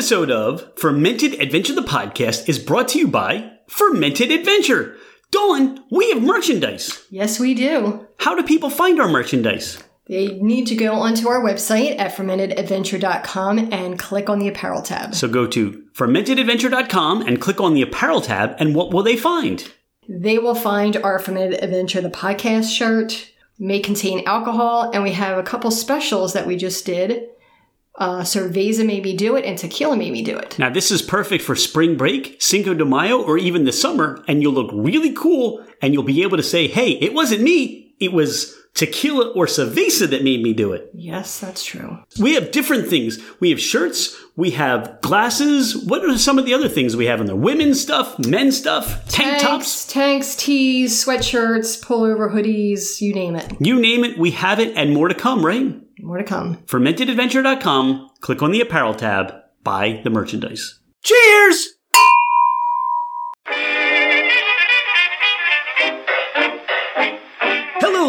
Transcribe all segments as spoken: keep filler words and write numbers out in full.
episode of Fermented Adventure the Podcast is brought to you by Fermented Adventure. Dolan, we have merchandise. Yes, we do. How do people find our merchandise? They need to go onto our website at fermented adventure dot com and click on the apparel tab. So go to fermented adventure dot com and click on the apparel tab, and what will they find? They will find our Fermented Adventure the Podcast shirt, may contain alcohol, and we have a couple specials that we just did. Uh, Cerveza Made Me Do It and Tequila Made Me Do It. Now, this is perfect for spring break, Cinco de Mayo, or even the summer, and you'll look really cool, and you'll be able to say, hey, it wasn't me, it was tequila or cerveza that made me do it. Yes, that's true. We have different things. We have shirts, we have glasses. What are some of the other things we have in there? Women's stuff, men's stuff, tank tanks, tops. Tanks, tees, sweatshirts, pullover hoodies, you name it. You name it, we have it, and more to come, right? More to come. fermented adventure dot com, click on the apparel tab, buy the merchandise. Cheers! Hello,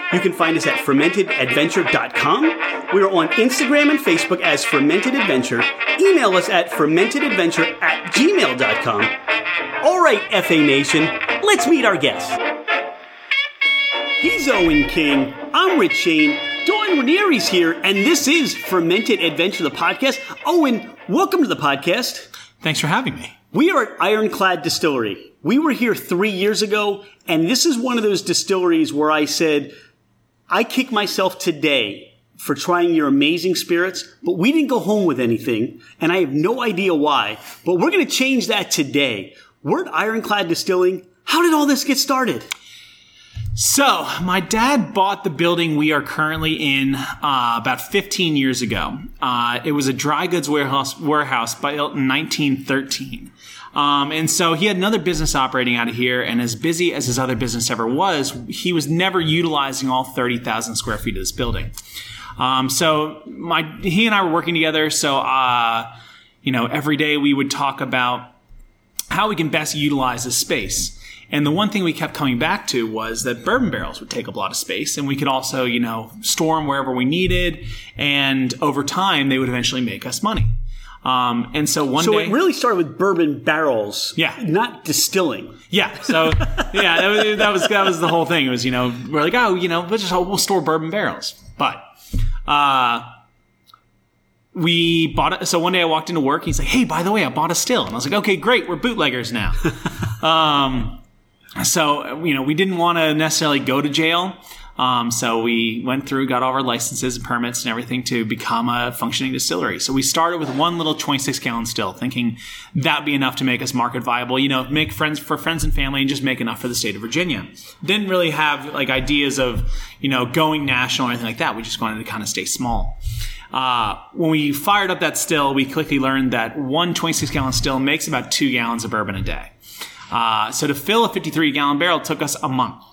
You can find us at fermented adventure dot com. We are on Instagram and Facebook as Fermented Adventure. Email us at fermented adventure at gmail dot com. All right, F A Nation, let's meet our guest. He's Owen King. I'm Rich Shane. Dawn Ranieri's here, and this is Fermented Adventure, the podcast. Owen, welcome to the podcast. Thanks for having me. We are at Ironclad Distillery. We were here three years ago, and this is one of those distilleries where I said, I kick myself today for trying your amazing spirits, but we didn't go home with anything, and I have no idea why, but we're going to change that today. We're at Ironclad Distilling. How did all this get started? So, my dad bought the building we are currently in uh, about fifteen years ago. Uh, it was a dry goods warehouse, warehouse built in nineteen thirteen. Um, and so he had another business operating out of here, and as busy as his other business ever was, he was never utilizing all thirty thousand square feet of this building. Um, so my, he and I were working together. So, uh, you know, every day we would talk about how we can best utilize this space. And the one thing we kept coming back to was that bourbon barrels would take up a lot of space, and we could also, you know, store them wherever we needed. And over time, they would eventually make us money. Um, and so one so day... So it really started with bourbon barrels. Yeah. Not distilling. Yeah. So, yeah, that was, that was that was the whole thing. It was, you know, we're like, oh, you know, we'll just we'll store bourbon barrels. But uh, we bought it. So one day I walked into work. And he's like, hey, by the way, I bought a still. And I was like, okay, great. We're bootleggers now. um, so, you know, we didn't want to necessarily go to jail. Um, so we went through, got all of our licenses and permits and everything to become a functioning distillery. So we started with one little twenty-six gallon still, thinking that'd be enough to make us market viable, you know, make friends for friends and family and just make enough for the state of Virginia. Didn't really have like ideas of, you know, going national or anything like that. We just wanted to kind of stay small. Uh, when we fired up that still, we quickly learned that one twenty-six gallon still makes about two gallons of bourbon a day. Uh, so to fill a fifty-three gallon barrel took us a month.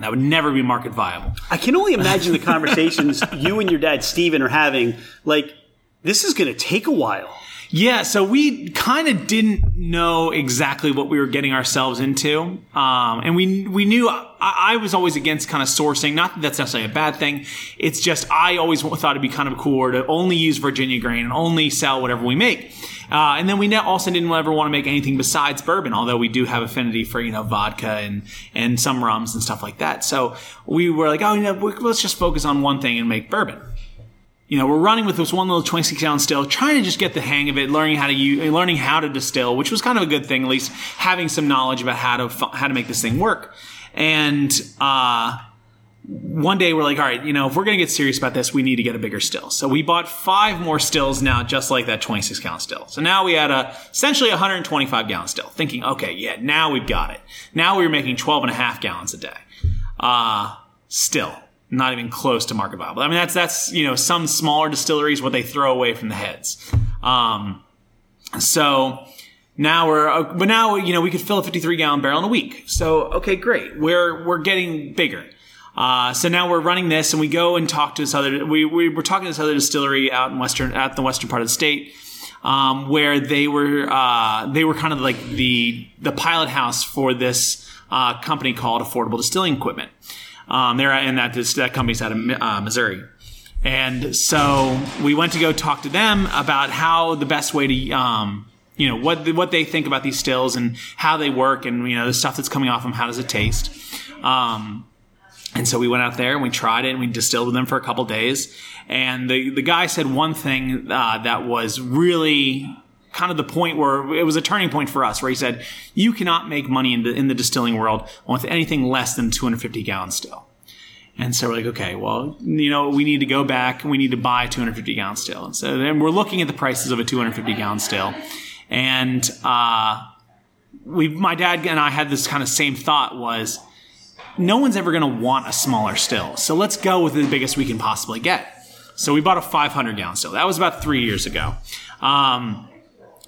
That would never be market viable. I can only imagine the conversations you and your dad, Steven, are having. Like, this is going to take a while. Yeah, so we kind of didn't know exactly what we were getting ourselves into. Um, and we we knew I, I was always against kind of sourcing. Not that that's necessarily a bad thing. It's just I always thought it'd be kind of cool to only use Virginia grain and only sell whatever we make. Uh, and then we also didn't ever want to make anything besides bourbon, although we do have affinity for, you know, vodka and, and some rums and stuff like that. So we were like, oh, you know, let's just focus on one thing and make bourbon. You know, we're running with this one little twenty-six gallon still, trying to just get the hang of it, learning how to use, learning how to distill, which was kind of a good thing, at least having some knowledge about how to how to make this thing work. And uh, one day we're like, all right, you know, if we're going to get serious about this, we need to get a bigger still. So we bought five more stills now, just like that twenty-six gallon still. So now we had a essentially one hundred twenty-five gallon still, thinking, okay, yeah, now we've got it. Now we were making twelve and a half gallons a day. Uh, still not even close to market viable. I mean, that's, that's, you know, some smaller distilleries, what they throw away from the heads. Um, so now we're, but now, you know, we could fill a fifty-three gallon barrel in a week. So, okay, great. We're, we're getting bigger. Uh, so now we're running this, and we go and talk to this other, we, we were talking to this other distillery out in western, at the western part of the state, um, where they were, uh, they were kind of like the, the pilot house for this, uh, company called Affordable Distilling Equipment. Um, they're in that, this, that company's out of, uh, Missouri. And so we went to go talk to them about how the best way to, um, you know, what, what they think about these stills and how they work and, you know, the stuff that's coming off them, how does it taste? Um, And so we went out there and we tried it and we distilled with them for a couple days. And the, the guy said one thing uh, that was really kind of the point where it was a turning point for us, where he said, you cannot make money in the, in the distilling world with anything less than two hundred fifty gallons still. And so we're like, okay, well, you know, we need to go back and we need to buy a two hundred fifty gallon still. And so then we're looking at the prices of a two hundred fifty gallon still. And uh, we, my dad and I had this kind of same thought was, no one's ever going to want a smaller still. So let's go with the biggest we can possibly get. So we bought a five hundred gallon still. That was about three years ago. Um,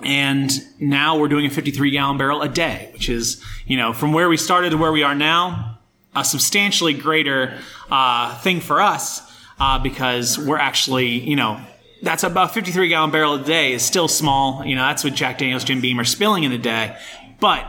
and now we're doing a fifty-three gallon barrel a day, which is, you know, from where we started to where we are now, a substantially greater uh, thing for us uh, because we're actually, you know, that's about fifty-three gallon barrel a day is still small. You know, that's what Jack Daniels, Jim Beam are spilling in a day. But,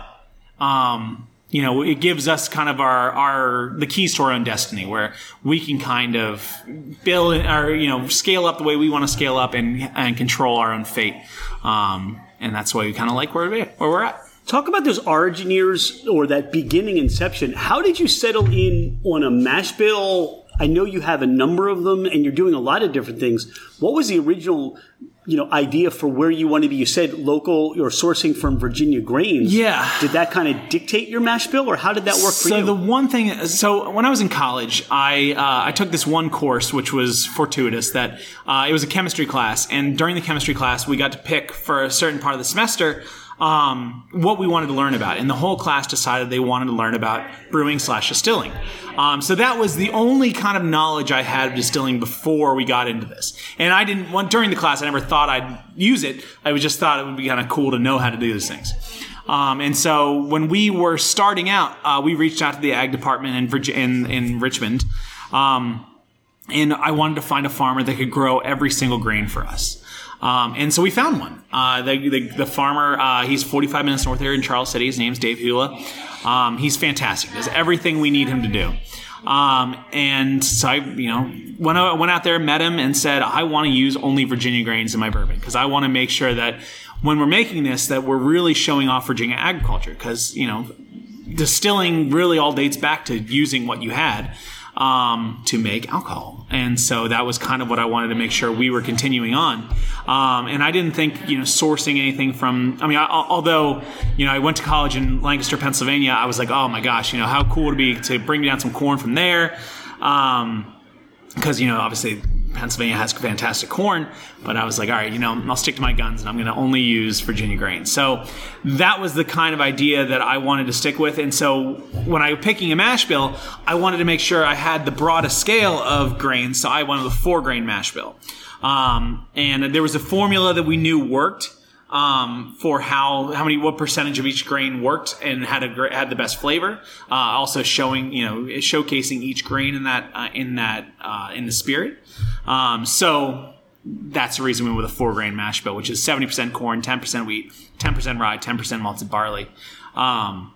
um, you know, it gives us kind of our, our, the keys to our own destiny where we can kind of build or, you know, scale up the way we want to scale up and, and control our own fate. Um, and that's why we kind of like where, we, where we're at. Talk about those origin years or that beginning inception. How did you settle in on a mash bill? I know you have a number of them and you're doing a lot of different things. What was the original, you know, idea for where you want to be? You said local or sourcing from Virginia grains. Yeah. Did that kind of dictate your mash bill, or how did that work for you? So the one thing, so when I was in college, I uh, I took this one course, which was fortuitous, that uh, it was a chemistry class. And during the chemistry class, we got to pick for a certain part of the semester um, what we wanted to learn about. And the whole class decided they wanted to learn about brewing slash distilling. Um, so that was the only kind of knowledge I had of distilling before we got into this. And I didn't want, during the class, I never thought I'd use it. I just thought it would be kind of cool to know how to do these things. Um, and so when we were starting out, uh, we reached out to the ag department in Virginia, in, in Richmond. Um, and I wanted to find a farmer that could grow every single grain for us. Um, and so we found one. Uh, the, the, the farmer, uh, he's forty-five minutes north here in Charles City. His name's Dave Hula. Um, he's fantastic. Does everything we need him to do. Um, and so I, you know, when I went out there, met him and said, I want to use only Virginia grains in my bourbon. Cause I want to make sure that when we're making this, that we're really showing off Virginia agriculture. Cause you know, distilling really all dates back to using what you had, um, to make alcohol. And so that was kind of what I wanted to make sure we were continuing on. Um, and I didn't think, you know, sourcing anything from, I mean, I, although, you know, I went to college in Lancaster, Pennsylvania, I was like, oh my gosh, you know, how cool would it be to bring down some corn from there. Um, cause you know, obviously Pennsylvania has fantastic corn, but I was like, all right, you know, I'll stick to my guns and I'm going to only use Virginia grains. So that was the kind of idea that I wanted to stick with. And so when I was picking a mash bill, I wanted to make sure I had the broadest scale of grains. So I wanted a four grain mash bill. Um, and there was a formula that we knew worked, um, for how, how many, what percentage of each grain worked and had a, had the best flavor. Uh, also showing, you know, showcasing each grain in that, uh, in that, uh, in the spirit. Um, so that's the reason we went with a four grain mash bill, which is seventy percent corn, ten percent wheat, ten percent rye, ten percent malted barley. Um,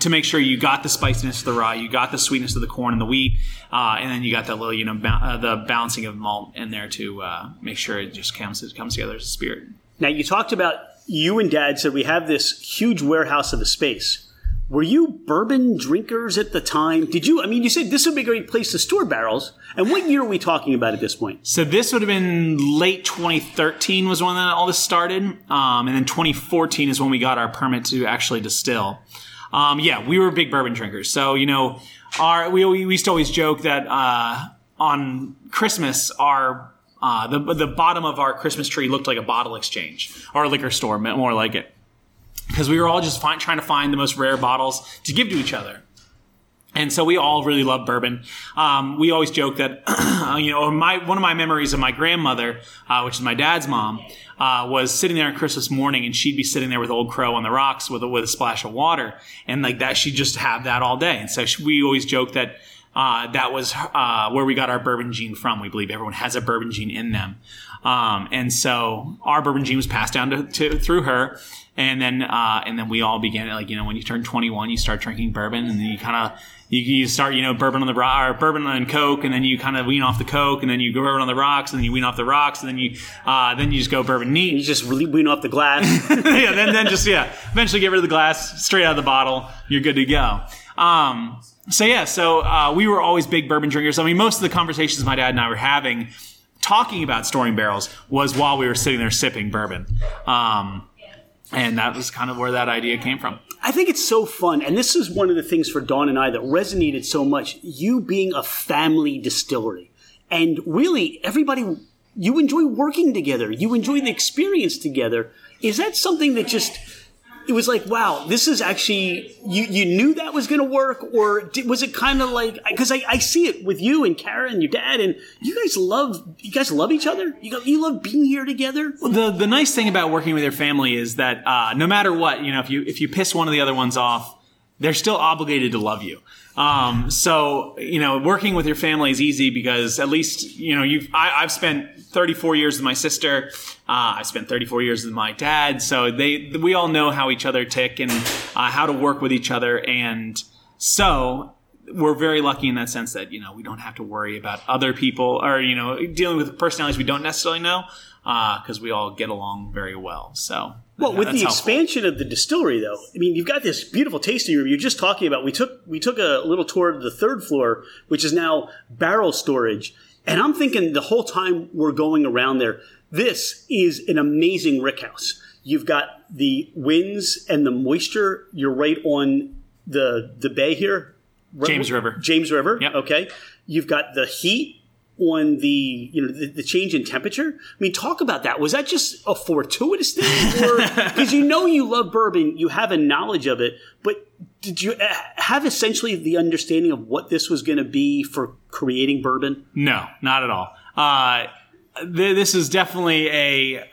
to make sure you got the spiciness of the rye, you got the sweetness of the corn and the wheat, uh, and then you got that little, you know, ba- uh, the balancing of malt in there to uh, make sure it just comes, it comes together as a spirit. Now, you talked about you and Dad said we have this huge warehouse of a space. Were you bourbon drinkers at the time? Did you, I mean, you said this would be a great place to store barrels. And what year are we talking about at this point? So this would have been late twenty thirteen was when all this started. Um, and then twenty fourteen is when we got our permit to actually distill. Um, yeah, we were big bourbon drinkers. So, you know, our we, we used to always joke that uh, on Christmas, our uh, the the bottom of our Christmas tree looked like a bottle exchange or a liquor store, more like it. Because we were all just find, trying to find the most rare bottles to give to each other. And so we all really love bourbon. Um, we always joke that, you know, my one of my memories of my grandmother, uh, which is my dad's mom, uh, was sitting there on Christmas morning, and she'd be sitting there with Old Crow on the rocks with a, with a splash of water. And like that, she'd just have that all day. And so she, we always joke that uh, that was uh, where we got our bourbon gene from. We believe everyone has a bourbon gene in them. Um, and so our bourbon gene was passed down to, to through her. And then, uh, and then we all began, like, you know, when you turn twenty-one, you start drinking bourbon, and then you kind of, you, you start, you know, bourbon on the rock, or bourbon and Coke, and then you kind of wean off the Coke, and then you go bourbon on the rocks, and then you wean off the rocks, and then you, uh, then you just go bourbon neat. You just really wean off the glass. yeah, then, then just, yeah, eventually get rid of the glass, straight out of the bottle, you're good to go. Um, so yeah, so, uh, we were always big bourbon drinkers. I mean, most of the conversations my dad and I were having, talking about storing barrels, was while we were sitting there sipping bourbon. Um, And that was kind of where that idea came from. I think it's so fun. And this is one of the things for Dawn and I that resonated so much. You being a family distillery. And really, everybody, you enjoy working together. You enjoy the experience together. Is that something that just, it was like, wow, this is actually, you, you knew that was going to work? Or did, was it kind of like, because I, I see it with you and Kara and your dad, and you guys love, you guys love each other? You go, you love being here together? Well, the, the nice thing about working with your family is that uh, no matter what, you know, if you, if you piss one of the other ones off, they're still obligated to love you. Um, so, you know, working with your family is easy because at least, you know, you've, I, I've spent thirty-four years with my sister. Uh, I spent thirty-four years with my dad. So they, we all know how each other tick and uh, how to work with each other. And so we're very lucky in that sense that, you know, we don't have to worry about other people or, you know, dealing with personalities we don't necessarily know. Because uh, we all get along very well. So, well, yeah, with the expansion helpful. Of the distillery, though, I mean, you've got this beautiful tasting room. You're just talking about. We took we took a little tour of the third floor, which is now barrel storage. And I'm thinking the whole time we're going around there, this is an amazing rickhouse. You've got the winds and the moisture. You're right on the the bay here, James River. James River. Yep. Okay. You've got the heat. On the, you know, the, the change in temperature. I mean, talk about that. Was that just a fortuitous thing? Because you know you love bourbon, you have a knowledge of it, but did you have essentially the understanding of what this was going to be for creating bourbon? No, not at all. Uh, th- this is definitely a...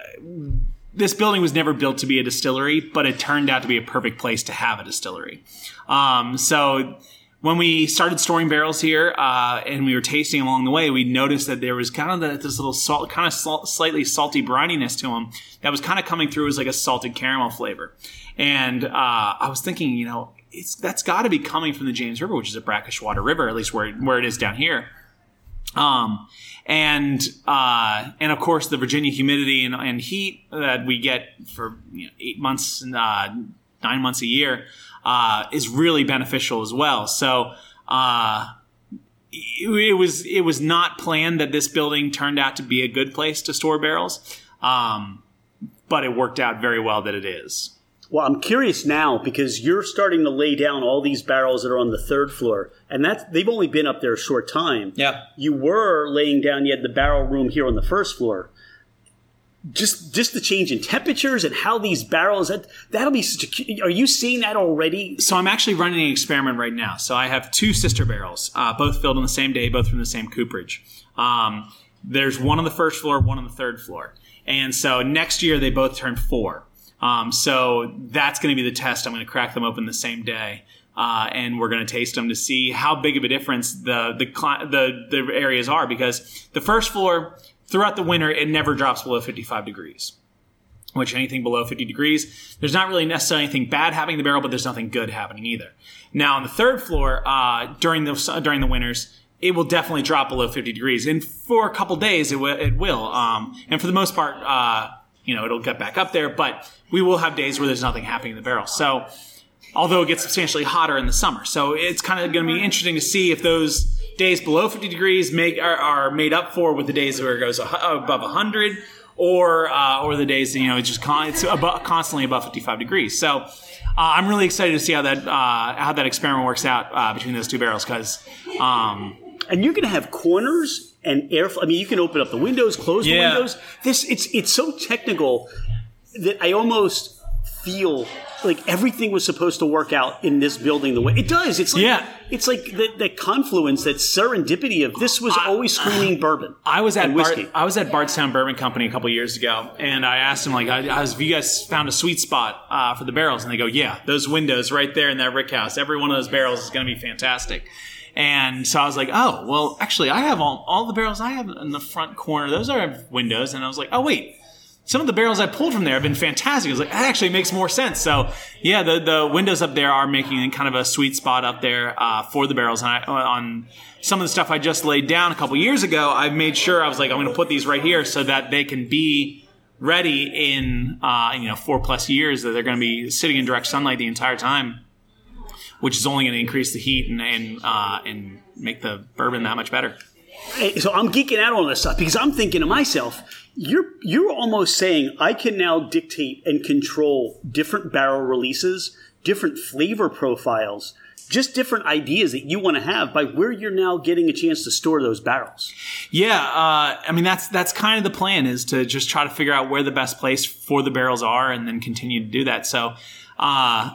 This building was never built to be a distillery, but it turned out to be a perfect place to have a distillery. Um, so... When we started storing barrels here uh, and we were tasting along the way, we noticed that there was kind of the, this little salt, kind of salt, slightly salty brininess to them that was kind of coming through as like a salted caramel flavor. And uh, I was thinking, you know, it's, that's got to be coming from the James River, which is a brackish water river, at least where, where it is down here. Um, and, uh, and of course the Virginia humidity and, and heat that we get for you know, eight months, uh, nine months a year. Uh, is really beneficial as well. So uh, it, it was it was not planned that this building turned out to be a good place to store barrels, um, but it worked out very well that it is. Well, I'm curious now because you're starting to lay down all these barrels that are on the third floor, and that's they've only been up there a short time. Yeah, you were laying down. You had the barrel room here on the first floor. Just just the change in temperatures and how these barrels, that, that'll be such a... Are you seeing that already? So I'm actually running an experiment right now. So I have two sister barrels, uh, both filled on the same day, both from the same cooperage. Um, there's one on the first floor, one on the third floor. And so next year they both turn four. Um, so that's going to be the test. I'm going to crack them open the same day. Uh, and we're going to taste them to see how big of a difference the the the, the areas are. Because the first floor... Throughout the winter, it never drops below fifty-five degrees, which anything below fifty degrees, there's not really necessarily anything bad happening in the barrel, but there's nothing good happening either. Now, on the third floor, uh, during the during the winters, it will definitely drop below fifty degrees. And for a couple days, it, w- it will. Um, and for the most part, uh, you know, it'll get back up there, but we will have days where there's nothing happening in the barrel. So, although it gets substantially hotter in the summer. So, it's kind of going to be interesting to see if those... Days below fifty degrees make are, are made up for with the days where it goes above one hundred, or uh, or the days, you know, it's just con- it's about, constantly above fifty-five degrees. So uh, I'm really excited to see how that uh, how that experiment works out uh, between those two barrels, because um, and you're going to have corners and airflow. I mean, you can open up the windows, close yeah. the windows. This it's it's so technical that I almost feel like everything was supposed to work out in this building the way it does. It's like, yeah. it's like the, the confluence, that serendipity of this was I, always screening bourbon. I was at Bart, I was at Bartstown Bourbon Company a couple years ago, and I asked them, like, I, I was, "Have you guys found a sweet spot uh, for the barrels?" And they go, "Yeah, those windows right there in that rick house. Every one of those barrels is going to be fantastic." And so I was like, "Oh, well, actually, I have all, all the barrels I have in the front corner. Those are windows." And I was like, "Oh, wait." Some of the barrels I pulled from there have been fantastic. I was like, that actually makes more sense. So, yeah, the, the windows up there are making kind of a sweet spot up there uh, for the barrels. And I, on some of the stuff I just laid down a couple years ago, I made sure I was like, I'm going to put these right here so that they can be ready in uh, you know four plus years. That they're going to be sitting in direct sunlight the entire time, which is only going to increase the heat and and, uh, and make the bourbon that much better. Hey, so I'm geeking out on this stuff because I'm thinking to myself, you're you're almost saying I can now dictate and control different barrel releases, different flavor profiles, just different ideas that you want to have by where you're now getting a chance to store those barrels. Yeah, uh, I mean, that's that's kind of the plan, is to just try to figure out where the best place for the barrels are and then continue to do that. So uh,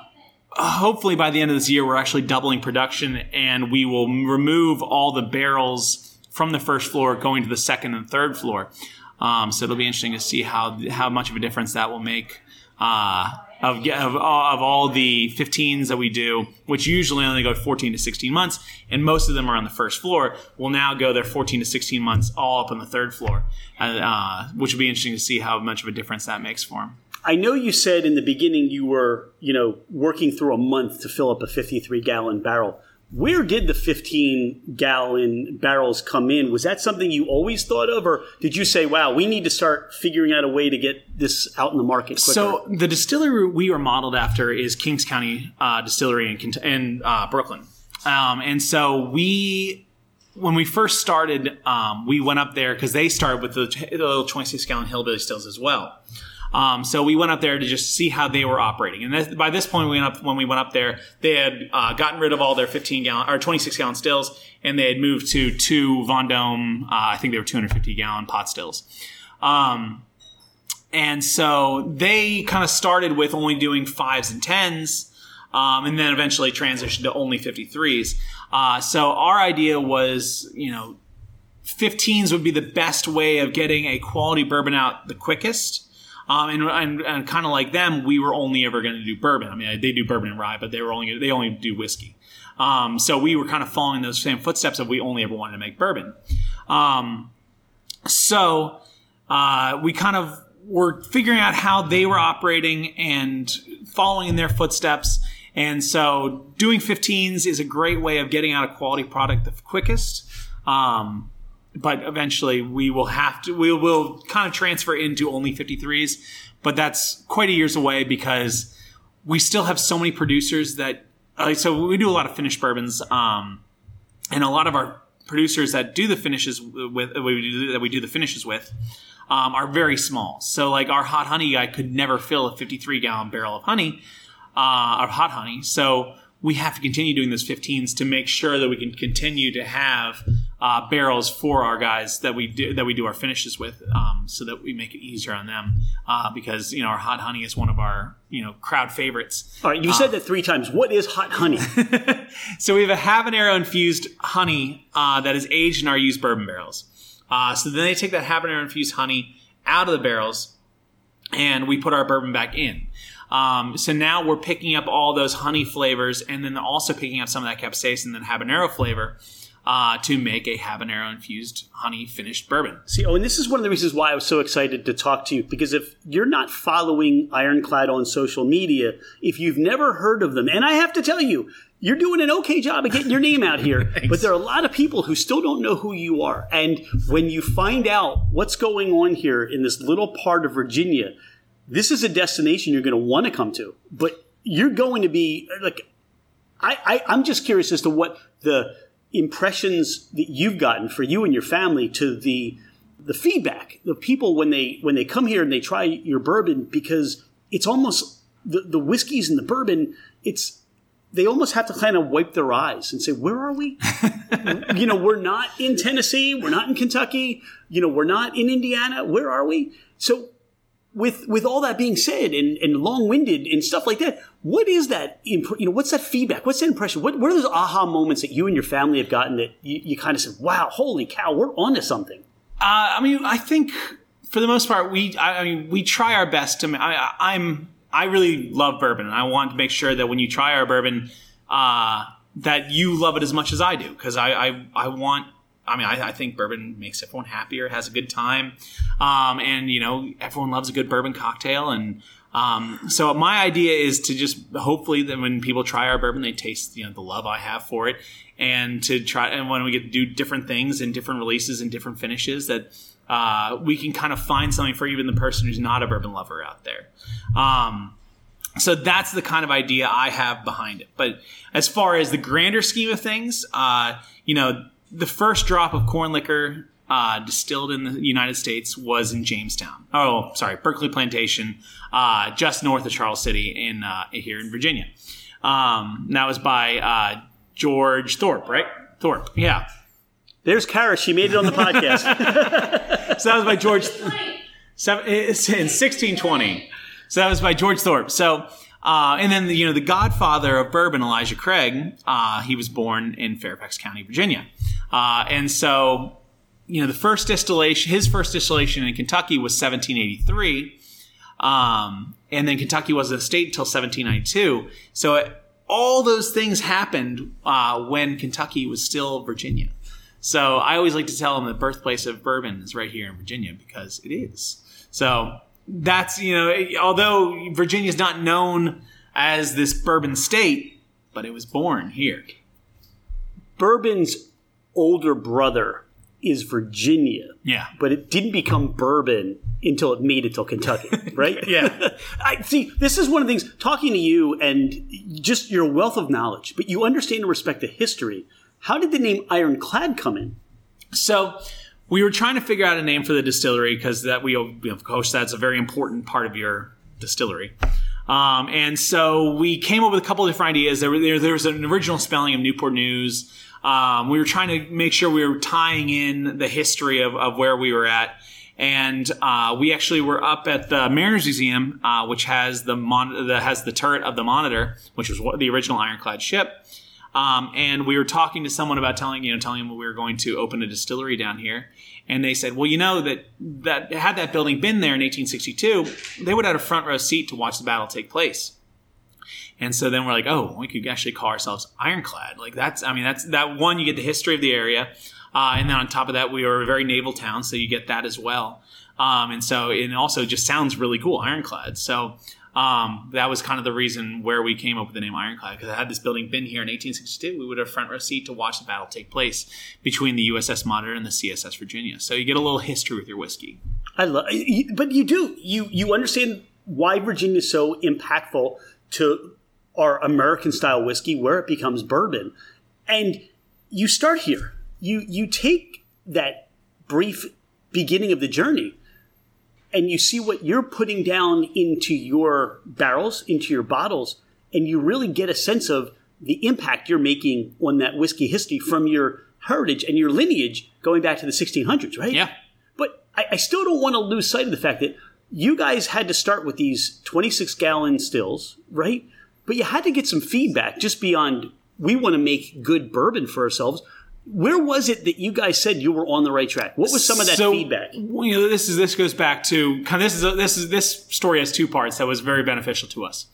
hopefully by the end of this year, we're actually doubling production and we will remove all the barrels from the first floor going to the second and third floor. Um, so it'll be interesting to see how how much of a difference that will make uh, of, of, of all the fifteens that we do, which usually only go fourteen to sixteen months, and most of them are on the first floor, will now go their fourteen to sixteen months all up on the third floor, uh, which will be interesting to see how much of a difference that makes for them. I know you said in the beginning you were, you know, working through a month to fill up a fifty-three gallon barrel. Where did the fifteen-gallon barrels come in? Was that something you always thought of, or did you say, wow, we need to start figuring out a way to get this out in the market quicker? So the distillery we were modeled after is Kings County uh, Distillery in, in uh, Brooklyn. Um, and so we, when we first started, um, we went up there because they started with the, the little twenty-six gallon hillbilly stills as well. Um, so we went up there to just see how they were operating. And th- by this point, we went up, when we went up there, they had uh, gotten rid of all their fifteen gallon or twenty-six gallon stills, and they had moved to two Vendome. Uh, I think they were two hundred fifty gallon pot stills. Um, and so they kind of started with only doing fives and tens. Um, and then eventually transitioned to only fifty-threes. Uh, so our idea was, you know, fifteens would be the best way of getting a quality bourbon out the quickest. Um, and and, and kind of like them, we were only ever going to do bourbon. I mean, they do bourbon and rye, but they were only they only do whiskey. Um, so we were kind of following those same footsteps of we only ever wanted to make bourbon. Um, so uh, we kind of were figuring out how they were operating and following in their footsteps. And so doing fifteens is a great way of getting out a quality product the quickest. Um But eventually we will have to, we will kind of transfer into only fifty-threes. But that's quite a years away because we still have so many producers that, uh, so we do a lot of finished bourbons. Um, and a lot of our producers that do the finishes with, that we do, that we do the finishes with, um, are very small. So like our hot honey guy could never fill a fifty-three gallon barrel of honey, uh, of hot honey. So we have to continue doing those fifteens to make sure that we can continue to have uh, barrels for our guys that we do that we do our finishes with, um, so that we make it easier on them. Uh, because you know our hot honey is one of our you know crowd favorites. All right, you uh, said that three times. What is hot honey? So we have a habanero infused honey uh, that is aged in our used bourbon barrels. Uh, so then they take that habanero infused honey out of the barrels, and we put our bourbon back in. Um, so now we're picking up all those honey flavors and then also picking up some of that capsaicin and habanero flavor uh, to make a habanero-infused honey finished bourbon. See, oh, and this is one of the reasons why I was so excited to talk to you, because if you're not following Ironclad on social media, if you've never heard of them, and I have to tell you, you're doing an okay job of getting your name out here, but there are a lot of people who still don't know who you are. And when you find out what's going on here in this little part of Virginia, this is a destination you're going to want to come to, but you're going to be like, I, I, I'm just curious as to what the impressions that you've gotten for you and your family to the the feedback, the people when they when they come here and they try your bourbon, because it's almost the, the whiskeys and the bourbon, it's they almost have to kind of wipe their eyes and say, where are we? You know, we're not in Tennessee. We're not in Kentucky. You know, we're not in Indiana. Where are we? So with with all that being said and, and long-winded and stuff like that, what is that imp- – you know, what's that feedback? What's that impression? What, what are those aha moments that you and your family have gotten that you, you kind of said, wow, holy cow, we're onto something? Uh, I mean, I think for the most part, we I mean, we try our best to I, – I'm – I really love bourbon, and I want to make sure that when you try our bourbon, uh, that you love it as much as I do, because I, I, I want, I mean, I, I think bourbon makes everyone happier, has a good time, um, and, you know, everyone loves a good bourbon cocktail, and um, so my idea is to just hopefully that when people try our bourbon, they taste, you know, the love I have for it, and to try, and when we get to do different things and different releases and different finishes, that Uh, we can kind of find something for even the person who's not a bourbon lover out there. Um, so that's the kind of idea I have behind it. But as far as the grander scheme of things, uh, you know, the first drop of corn liquor uh, distilled in the United States was in Jamestown. Oh, sorry, Berkeley Plantation, uh, just north of Charles City in uh, here in Virginia. Um, that was by uh, George Thorpe, right? Thorpe, yeah. There's Kara. She made it on the podcast. So that was by George. Seven, it's in sixteen twenty. So that was by George Thorpe. So, uh, and then, the, you know, the godfather of bourbon, Elijah Craig, uh, he was born in Fairfax County, Virginia. Uh, and so, you know, the first distillation, his first distillation in Kentucky was seventeen eighty-three. Um, and then Kentucky wasn't a state until seventeen ninety-two. So it, all those things happened uh, when Kentucky was still Virginia. So I always like to tell them the birthplace of bourbon is right here in Virginia, because it is. So that's, you know, although Virginia is not known as this bourbon state, but it was born here. Bourbon's older brother is Virginia. Yeah. But it didn't become bourbon until it made it till Kentucky, right? Yeah. I see, this is one of the things, talking to you and just your wealth of knowledge, but you understand and respect the history. How did the name Ironclad come in? So we were trying to figure out a name for the distillery, because that we, of course, that's a very important part of your distillery. Um, and so we came up with a couple of different ideas. There, there, there was an original spelling of Newport News. Um, we were trying to make sure we were tying in the history of, of where we were at. And uh, we actually were up at the Mariners Museum, uh, which has the, mon- the has the turret of the Monitor, which was the original Ironclad ship. Um, and we were talking to someone about telling, you know, telling them we were going to open a distillery down here. And they said, well, you know, that, that had that building been there in eighteen sixty-two, they would have had a front row seat to watch the battle take place. And so then we're like, oh, we could actually call ourselves Ironclad. Like that's, I mean, that's that one, you get the history of the area. Uh, and then on top of that, we are a very naval town. So you get that as well. Um, and so it also just sounds really cool, Ironclad. So Um, that was kind of the reason where we came up with the name Ironclad, because had this building been here in eighteen sixty-two, we would have front row seat to watch the battle take place between the U S S Monitor and the C S S Virginia. So you get a little history with your whiskey. I love, but you do you you understand why Virginia is so impactful to our American style whiskey, where it becomes bourbon, and you start here. You you take that brief beginning of the journey. And you see what you're putting down into your barrels, into your bottles, and you really get a sense of the impact you're making on that whiskey history from your heritage and your lineage going back to the sixteen hundreds, right? Yeah. But I, I still don't want to lose sight of the fact that you guys had to start with these twenty-six gallon stills, right? But you had to get some feedback just beyond, we want to make good bourbon for ourselves. Where was it that you guys said you were on the right track? What was some of that so, feedback? You know, this is this goes back to kind of this is a, this is this story has two parts that was very beneficial to us.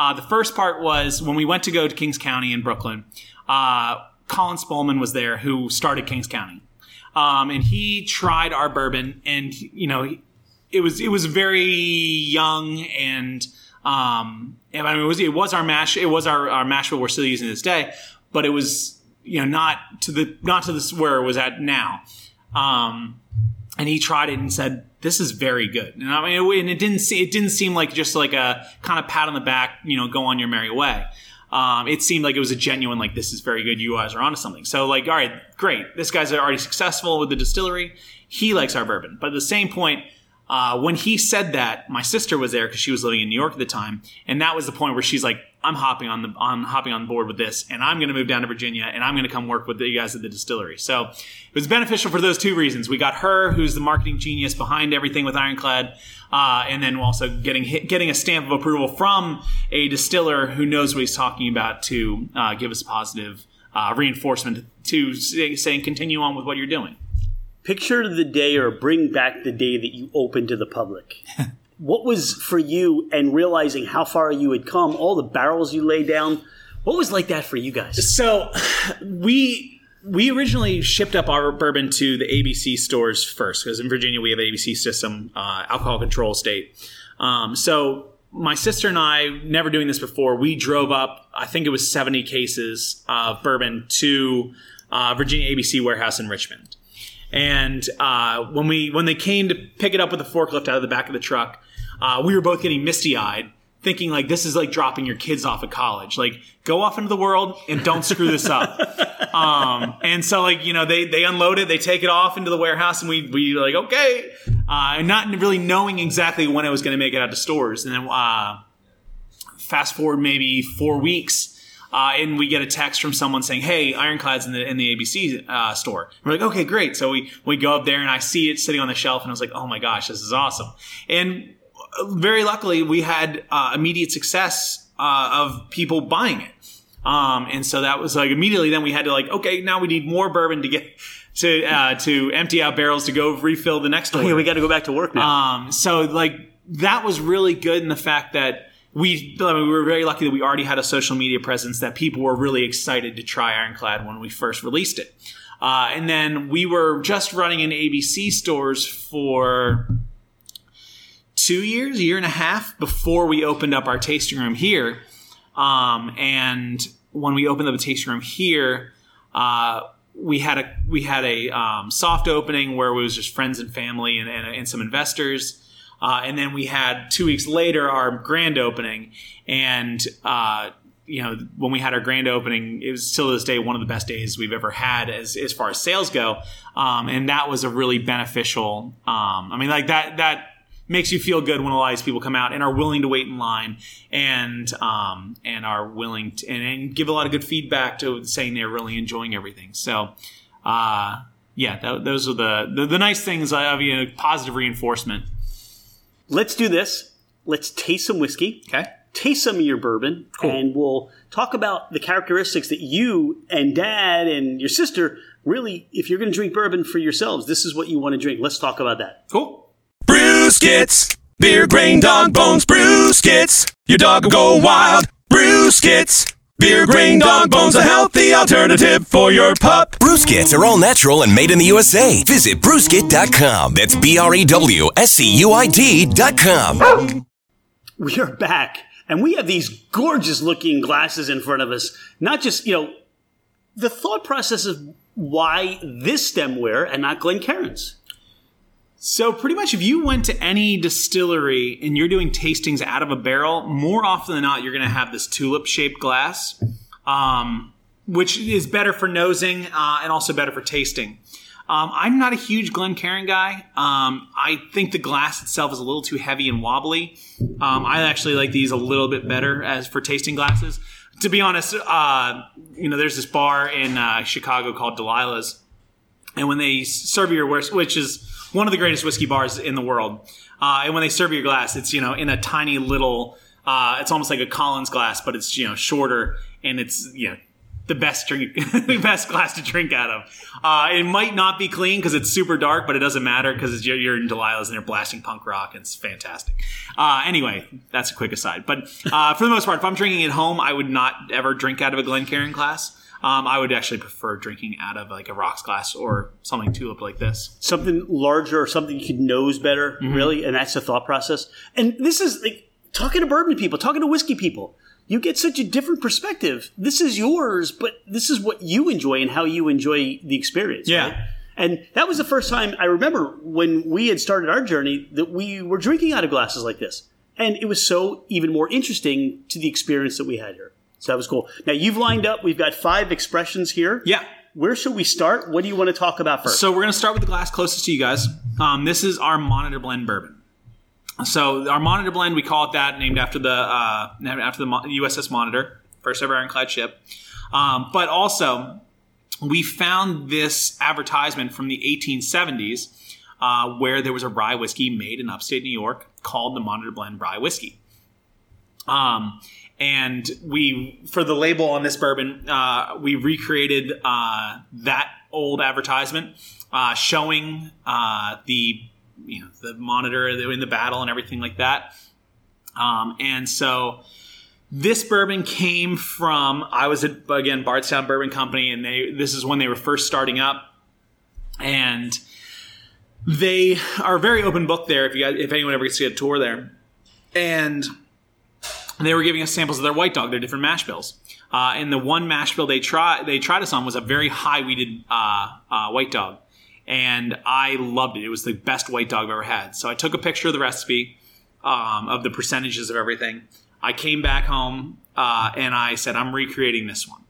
Uh, the first part was when we went to go to Kings County in Brooklyn. Uh, Colin Spelman was there, who started Kings County, um, and he tried our bourbon, and you know, it was it was very young and um, and I mean it was it was our mash it was our, our mash bill we're still using to this day, but it was. You know, not to the not to this where it was at now, um, and he tried it and said, "This is very good." And I mean, it, and it didn't see, it didn't seem like just like a kind of pat on the back, you know, go on your merry way. Um, it seemed like it was a genuine, like, this is very good. You guys are onto something. So, like, all right, great. This guy's already successful with the distillery. He likes our bourbon. But at the same point, uh, when he said that, my sister was there because she was living in New York at the time. And that was the point where she's like, I'm hopping on the, I'm hopping on board with this, and I'm going to move down to Virginia, and I'm going to come work with you guys at the distillery. So it was beneficial for those two reasons. We got her, who's the marketing genius behind everything with Ironclad, uh, and then also getting getting a stamp of approval from a distiller who knows what he's talking about to uh, give us positive uh, reinforcement to say, saying continue on with what you're doing. Picture the day, or bring back the day that you open to the public. What was for you, and realizing how far you had come, all the barrels you laid down, what was like that for you guys? So we we originally shipped up our bourbon to the A B C stores first, because in Virginia we have an A B C system, uh, alcohol control state. Um, so my sister and I, never doing this before, we drove up, I think it was seventy cases of bourbon to uh, Virginia A B C warehouse in Richmond. And uh, when we when they came to pick it up with a forklift out of the back of the truck, uh, we were both getting misty-eyed, thinking, like, this is like dropping your kids off at college. Like, go off into the world and don't screw this up. Um, and so, like, you know, they, they unload it. They take it off into the warehouse, and we we like, okay. Uh, and not really knowing exactly when it was going to make it out to stores. And then uh, fast forward maybe four weeks. Uh, and we get a text from someone saying, hey, Ironclad's in the in the A B C uh, store. And we're like, okay, great. So we, we go up there, and I see it sitting on the shelf, and I was like, oh my gosh, this is awesome. And very luckily, we had uh, immediate success uh, of people buying it. Um, and so that was like immediately then we had to like, okay, now we need more bourbon to get to uh, to empty out barrels to go refill the next one. Yeah, we got to go back to work now. Um, so like that was really good in the fact that We, I mean, we were very lucky that we already had a social media presence that people were really excited to try Ironclad when we first released it. Uh, and then we were just running in A B C stores for two years, a year and a half before we opened up our tasting room here. Um, and when we opened up the tasting room here, uh, we had a we had a um, soft opening where it was just friends and family and, and, and some investors. Uh, and then we had two weeks later our grand opening, and uh, you know when we had our grand opening, it was still to this day one of the best days we've ever had as as far as sales go, um, and that was a really beneficial. Um, I mean, like that that makes you feel good when a lot of these people come out and are willing to wait in line, and um, and are willing to, and, and give a lot of good feedback to saying they're really enjoying everything. So. Uh, yeah, that, those are the, the the nice things of you know positive reinforcement. Let's do this. Let's taste some whiskey. Okay. Taste some of your bourbon. Cool. And we'll talk about the characteristics that you and Dad and your sister really, if you're going to drink bourbon for yourselves, this is what you want to drink. Let's talk about that. Cool. Brewskits. Beer, grain, dog bones, brewskits. Your dog will go wild. Brewskits. Beer, grain, dog bones, a healthy alternative for your pup. Brewskits are all natural and made in the U S A. Visit brewskit dot com. That's B R E W S C U I D dot com. We are back, and we have these gorgeous-looking glasses in front of us. Not just, you know, the thought process of why this stemware and not Glencairn's. So pretty much if you went to any distillery and you're doing tastings out of a barrel, more often than not, you're going to have this tulip-shaped glass, um, which is better for nosing uh, and also better for tasting. Um, I'm not a huge Glencairn guy. Um, I think the glass itself is a little too heavy and wobbly. Um, I actually like these a little bit better as for tasting glasses. To be honest, uh, you know, there's this bar in uh, Chicago called Delilah's, and when they serve your whiskey, which is one of the greatest whiskey bars in the world. Uh, and when they serve your glass, it's, you know, in a tiny little, uh, it's almost like a Collins glass, but it's, you know, shorter, and it's, you know, the best drink, the best glass to drink out of. Uh, it might not be clean because it's super dark, but it doesn't matter because you're, you're in Delilah's and they're blasting punk rock, and it's fantastic. Uh, anyway, that's a quick aside. But uh, for the most part, if I'm drinking at home, I would not ever drink out of a Glencairn glass. Um, I would actually prefer drinking out of like a rocks glass or something tulip like this. Something larger or something you could nose better, mm-hmm. really. And that's the thought process. And this is like talking to bourbon people, talking to whiskey people. You get such a different perspective. This is yours, but this is what you enjoy and how you enjoy the experience. Yeah. Right? And that was the first time I remember when we had started our journey that we were drinking out of glasses like this. And it was so even more interesting to the experience that we had here. So that was cool. Now, you've lined up. We've got five expressions here. Yeah. Where should we start? What do you want to talk about first? So we're going to start with the glass closest to you guys. Um, this is our Monitor Blend bourbon. So our Monitor Blend, we call it that, named after the uh, named after the U S S Monitor, first ever ironclad ship. Um, but also, we found this advertisement from the eighteen seventies uh, where there was a rye whiskey made in upstate New York called the Monitor Blend Rye Whiskey. Um, and we, for the label on this bourbon, uh, we recreated uh, that old advertisement uh, showing uh, the you know the Monitor in the battle and everything like that. Um, and so... This bourbon came from, I was at, again, Bardstown Bourbon Company, and they this is when they were first starting up. And they are a very open book there, if you guys, if anyone ever gets to get a tour there. And they were giving us samples of their White Dog, their different mash bills. Uh, and the one mash bill they, try, they tried us on was a very high-wheated uh, uh, White Dog. And I loved it. It was the best White Dog I've ever had. So I took a picture of the recipe, um, of the percentages of everything. I came back home uh, and I said, I'm recreating this one.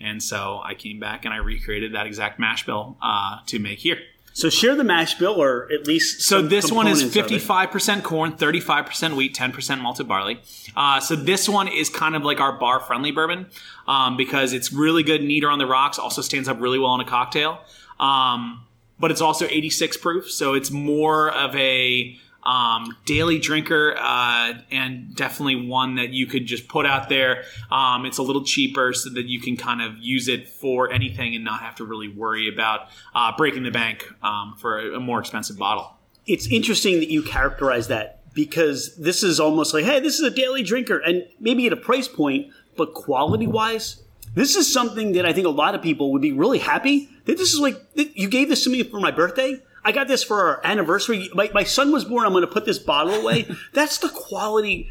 And so I came back and I recreated that exact mash bill uh, to make here. So share the mash bill, or at least some components. So this one is fifty-five percent corn, thirty-five percent wheat, ten percent malted barley. Uh, so this one is kind of like our bar-friendly bourbon um, because it's really good and eater on the rocks, also stands up really well in a cocktail. Um, but it's also eighty-six proof, so it's more of a... Um, daily drinker, uh, and definitely one that you could just put out there. Um, it's a little cheaper so that you can kind of use it for anything and not have to really worry about uh, breaking the bank um, for a, a more expensive bottle. It's interesting that you characterize that, because this is almost like, hey, this is a daily drinker, and maybe at a price point, but quality-wise, this is something that I think a lot of people would be really happy that this is like, you gave this to me for my birthday. I got this for our anniversary. My, my son was born. I'm going to put this bottle away. That's the quality.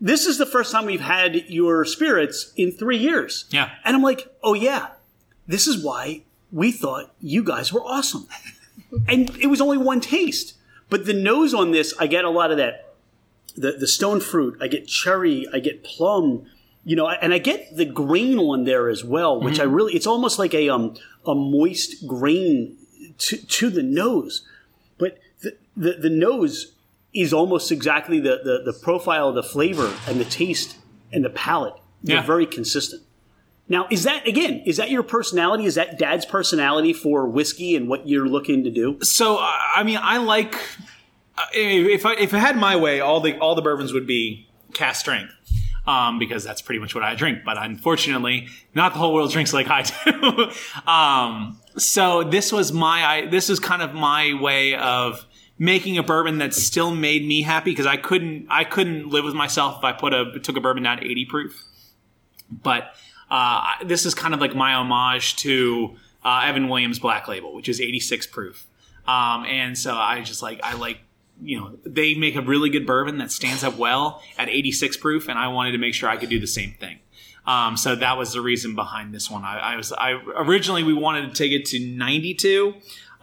This is the first time we've had your spirits in three years. Yeah. And I'm like, oh, yeah, this is why we thought you guys were awesome. And it was only one taste. But the nose on this, I get a lot of that. The, the stone fruit. I get cherry. I get plum. You know, and I get the grain on there as well, which mm-hmm. I really – it's almost like a um a moist grain To, to the nose, but the, the the nose is almost exactly the, the, the profile, the flavor, and the taste, and the palate. They're yeah. very consistent. Now, is that, again, is that your personality? Is that Dad's personality for whiskey and what you're looking to do? So, uh, I mean, I like, uh, if I if I had my way, all the all the bourbons would be cask strength. Um, because that's pretty much what I drink. But unfortunately, not the whole world drinks like I do. um, so this was my, I, this is kind of my way of making a bourbon that still made me happy, because I couldn't, I couldn't live with myself if I put a, took a bourbon down to eighty proof. But uh, this is kind of like my homage to uh, Evan Williams Black Label, which is eighty-six proof. Um, and so I just like, I like, you know, they make a really good bourbon that stands up well at eighty-six proof, and I wanted to make sure I could do the same thing. Um, so that was the reason behind this one. I, I was, I originally we wanted to take it to ninety-two,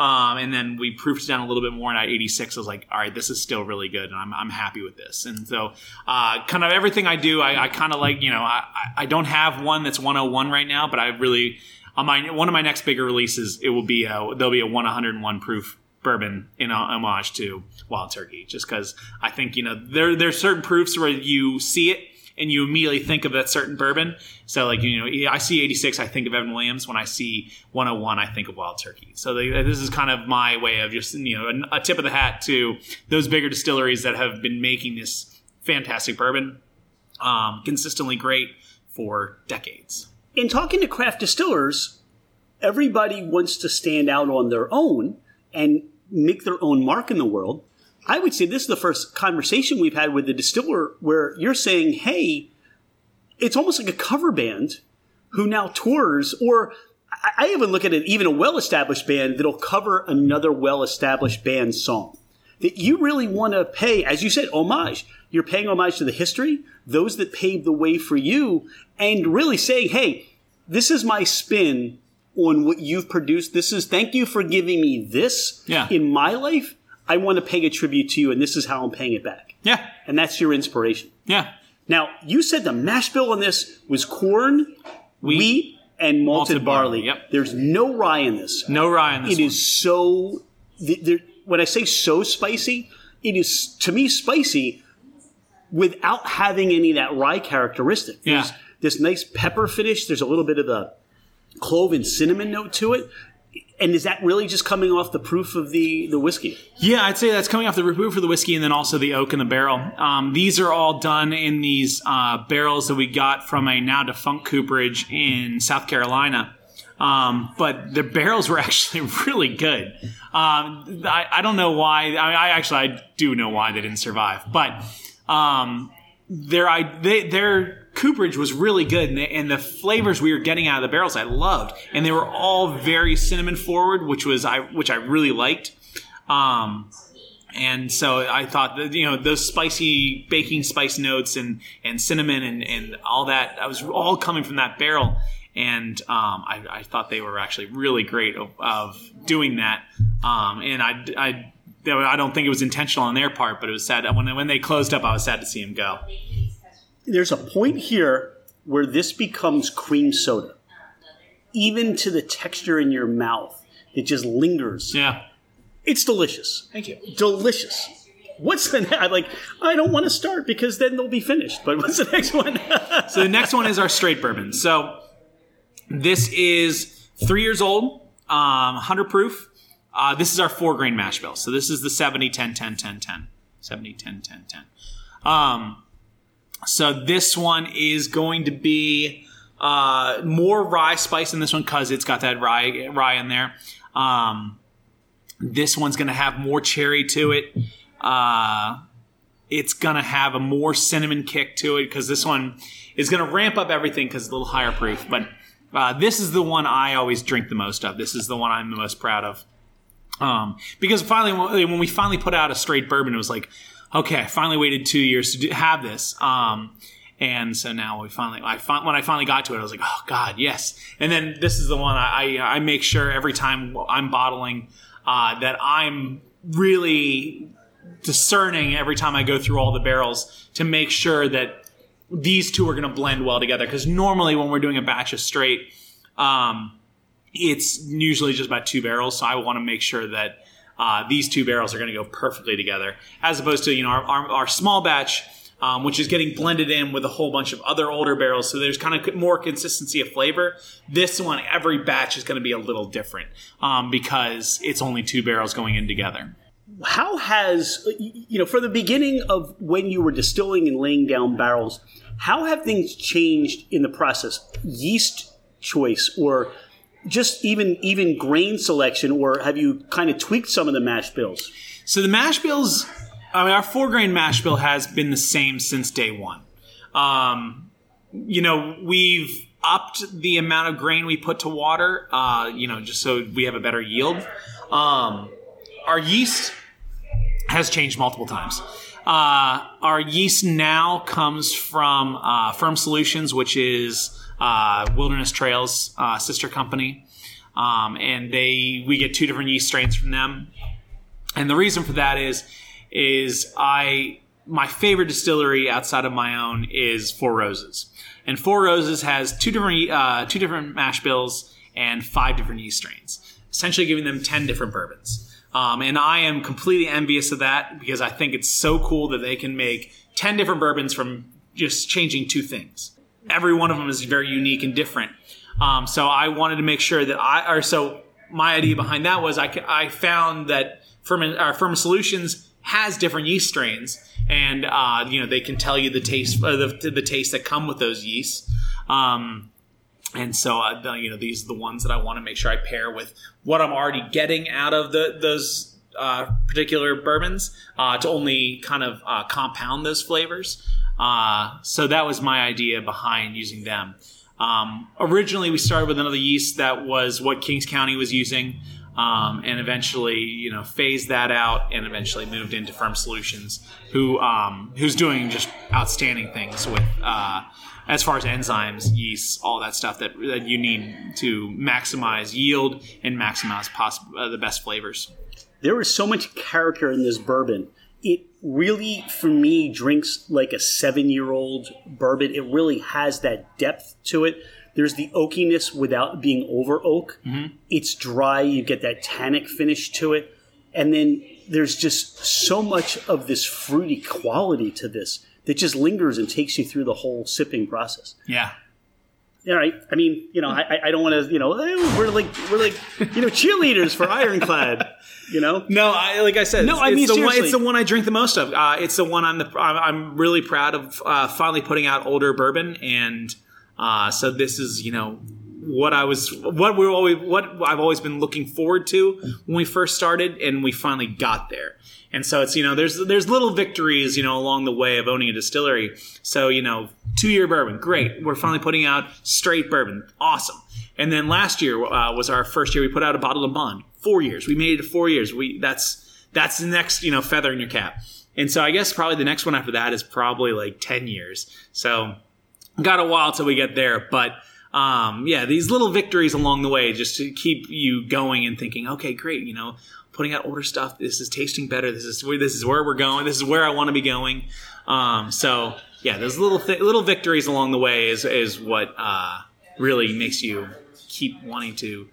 um, and then we proofed it down a little bit more, and at eighty-six, I was like, all right, this is still really good, and I'm, I'm happy with this. And so, uh, kind of everything I do, I, I kind of like, you know, I, I don't have one that's one oh one right now, but I really, on my one of my next bigger releases, it will be a, there'll be a one oh one proof. Bourbon in homage to Wild Turkey, just because I think, you know, there there's certain proofs where you see it and you immediately think of that certain bourbon. So like, you know, I see eighty-six, I think of Evan Williams. When I see one oh one, I think of Wild Turkey. So they, this is kind of my way of just, you know, a, a tip of the hat to those bigger distilleries that have been making this fantastic bourbon um, consistently great for decades. In talking to craft distillers, everybody wants to stand out on their own and make their own mark in the world. I would say this is the first conversation we've had with the distiller where you're saying, hey, it's almost like a cover band who now tours, or I even look at it, even a well-established band that'll cover another well-established band song. That you really want to pay, as you said, homage. You're paying homage to the history, those that paved the way for you, and really saying, hey, this is my spin on what you've produced. This is, thank you for giving me this yeah. in my life. I want to pay a tribute to you, and this is how I'm paying it back. Yeah. And that's your inspiration. Yeah. Now, you said the mash bill on this was corn, wheat, wheat and malted, malted barley. barley. Yep. There's no rye in this. No rye in this It one. is so... There, when I say so spicy, it is, to me, spicy without having any of that rye characteristic. Yeah. There's this nice pepper finish. There's a little bit of the clove and cinnamon note to it. And is that really just coming off the proof of the, the whiskey? Yeah, I'd say that's coming off the proof of the whiskey and then also the oak in the barrel. Um, these are all done in these uh, barrels that we got from a now-defunct cooperage in South Carolina. Um, but the barrels were actually really good. Um, I, I don't know why. I, mean, I actually I do know why they didn't survive. But um, their I, they, their cooperage was really good, and, they, and the flavors we were getting out of the barrels I loved, and they were all very cinnamon forward, which was I which I really liked. Um, and so I thought that, you know, those spicy baking spice notes and and cinnamon and and all that, that was all coming from that barrel. And um, I, I thought they were actually really great of, of doing that. Um, and I, I, I don't think it was intentional on their part, but it was sad. When, when they closed up, I was sad to see them go. There's a point here where this becomes cream soda. Even to the texture in your mouth, it just lingers. Yeah. It's delicious. Thank you. Delicious. What's the next? Like, I don't want to start because then they'll be finished. But what's the next one? So the next one is our straight bourbon. So... This is three years old, um, one hundred proof. Uh, this is our four-grain mash bill. So this is the seventy ten ten ten ten. seventy ten ten ten. Um, so this one is going to be uh, more rye spice in this one because it's got that rye, rye in there. Um, this one's going to have more cherry to it. Uh, it's going to have a more cinnamon kick to it because this one is going to ramp up everything because it's a little higher proof, but... Uh, this is the one I always drink the most of. This is the one I'm the most proud of. Um, because finally, when we finally put out a straight bourbon, it was like, okay, I finally waited two years to do, have this. Um, and so now we finally, I fin- when I finally got to it, I was like, oh God, yes. And then this is the one I, I, I make sure every time I'm bottling uh, that I'm really discerning every time I go through all the barrels to make sure that these two are going to blend well together because normally when we're doing a batch of straight, um, it's usually just about two barrels. So I want to make sure that uh, these two barrels are going to go perfectly together as opposed to, you know, our, our, our small batch, um, which is getting blended in with a whole bunch of other older barrels. So there's kind of more consistency of flavor. This one, every batch is going to be a little different um, because it's only two barrels going in together. How has, you know, from the beginning of when you were distilling and laying down barrels, how have things changed in the process? Yeast choice or just even even grain selection, or have you kind of tweaked some of the mash bills? So the mash bills, I mean, our four-grain mash bill has been the same since day one. Um, you know, we've upped the amount of grain we put to water, uh, you know, just so we have a better yield. Um, our yeast... has changed multiple times. Uh, our yeast now comes from uh, Firm Solutions, which is uh, Wilderness Trails' uh, sister company, um, and they we get two different yeast strains from them. And the reason for that is, is I my favorite distillery outside of my own is Four Roses, and Four Roses has two different uh, two different mash bills and five different yeast strains, essentially giving them ten different bourbons. Um, and I am completely envious of that because I think it's so cool that they can make ten different bourbons from just changing two things. Every one of them is very unique and different. Um, so I wanted to make sure that I, or so my idea behind that was I, I found that Ferment, uh, Firm Solutions has different yeast strains, and uh, you know they can tell you the taste, uh, the, the taste that come with those yeasts. Um, And so, uh, you know, these are the ones that I want to make sure I pair with what I'm already getting out of the, those uh, particular bourbons uh, to only kind of uh, compound those flavors. Uh, so that was my idea behind using them. Um, originally, we started with another yeast that was what Kings County was using, um, and eventually, you know, phased that out and eventually moved into Firm Solutions, who um, who's doing just outstanding things with... Uh, as far as enzymes, yeasts, all that stuff that, that you need to maximize yield and maximize poss- uh, the best flavors. There is so much character in this bourbon. It really, for me, drinks like a seven-year-old bourbon. It really has that depth to it. There's the oakiness without being over oak. Mm-hmm. It's dry. You get that tannic finish to it. And then there's just so much of this fruity quality to this that just lingers and takes you through the whole sipping process. Yeah. All right. I mean, you know, I, I don't want to, you know, we're like, we're like, you know, cheerleaders for Ironclad, you know? No, I, like I said, no, it's, I mean, it's, the one, it's the one I drink the most of. Uh, it's the one I'm, the, I'm, I'm really proud of uh, finally putting out older bourbon. And uh, so this is, you know, what I was, what we were always, what I've always been looking forward to when we first started, and we finally got there. And so it's, you know, there's there's little victories, you know, along the way of owning a distillery. So, you know, two-year bourbon, great. We're finally putting out straight bourbon, awesome. And then last year uh, was our first year we put out a bottle of bond. Four years, we made it to four years. We that's that's the next, you know, feather in your cap. And so I guess probably the next one after that is probably like ten years. So got a while till we get there, but. Um, yeah, these little victories along the way just to keep you going and thinking, okay, great, you know, putting out older stuff. This is tasting better. This is where, this is where we're going. This is where I want to be going. Um, so yeah, those little th- little victories along the way is is what uh, really makes you keep wanting to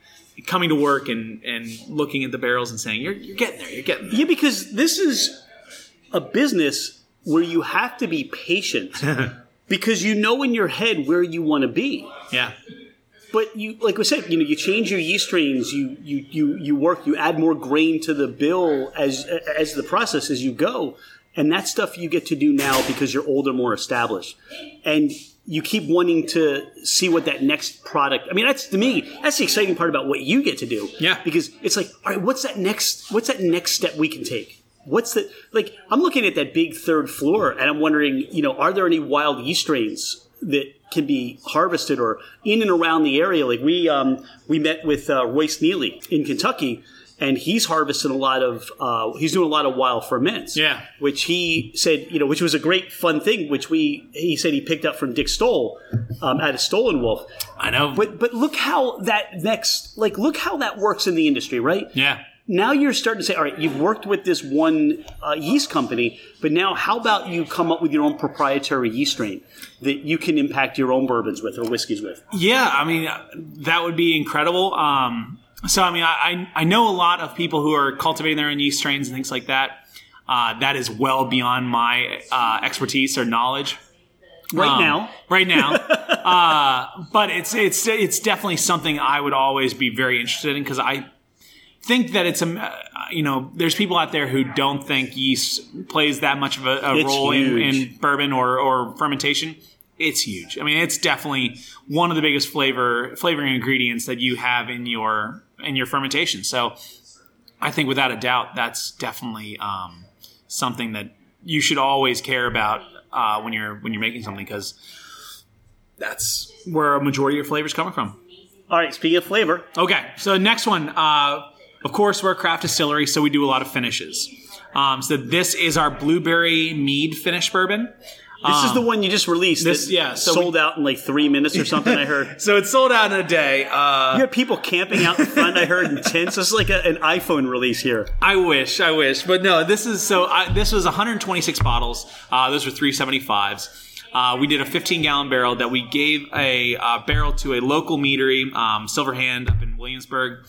coming to work and, and looking at the barrels and saying, you're you're getting there. You're getting there. Yeah, because this is a business where you have to be patient. Because you know in your head where you want to be. Yeah. But you, like we said, you know, you change your yeast strains, you you you you work, you add more grain to the bill as as the process as you go, and that stuff you get to do now because you're older, more established, and you keep wanting to see what that next product. I mean, that's to me, that's the exciting part about what you get to do. Yeah. Because it's like, all right, what's that next? What's that next step we can take? What's the, like, I'm looking at that big third floor and I'm wondering, you know, are there any wild yeast strains that can be harvested or in and around the area? Like we, um, we met with, uh, Royce Neely in Kentucky, and he's harvesting a lot of, uh, he's doing a lot of wild ferments. Yeah. Which he said, you know, which was a great fun thing, which we, he said he picked up from Dick Stoll, um, out of Stolen Wolf. I know. But, but look how that next, like, look how that works in the industry, right? Yeah. Now you're starting to say, all right, you've worked with this one uh, yeast company, but now how about you come up with your own proprietary yeast strain that you can impact your own bourbons with or whiskeys with? Yeah, I mean, that would be incredible. Um, so, I mean, I, I know a lot of people who are cultivating their own yeast strains and things like that. Uh, that is well beyond my uh, expertise or knowledge. Right um, now. Right now. uh, but it's, it's, it's definitely something I would always be very interested in, because I think that it's a, you know, there's people out there who don't think yeast plays that much of a, a role in, in bourbon or, or fermentation. It's huge. I mean, it's definitely one of the biggest flavor flavoring ingredients that you have in your in your fermentation. So, I think without a doubt, that's definitely um, something that you should always care about uh, when you're when you're making something, because that's where a majority of your flavor is coming from. All right, speaking of flavor, okay. So next one. Uh, Of course, we're a craft distillery, so we do a lot of finishes. Um, so this is our blueberry mead finish bourbon. Um, this is the one you just released. This, yeah, so sold we, out in like three minutes or something. I heard. So it sold out in a day. Uh, you had people camping out in front. I heard in tents. It's like a, an iPhone release here. I wish, I wish, but no. This is so. I, this was one hundred twenty-six bottles. Uh, those were three seventy-fives. Uh, we did a fifteen-gallon barrel that we gave a uh, barrel to a local meadery, um, Silver Hand, up in Williamsburg.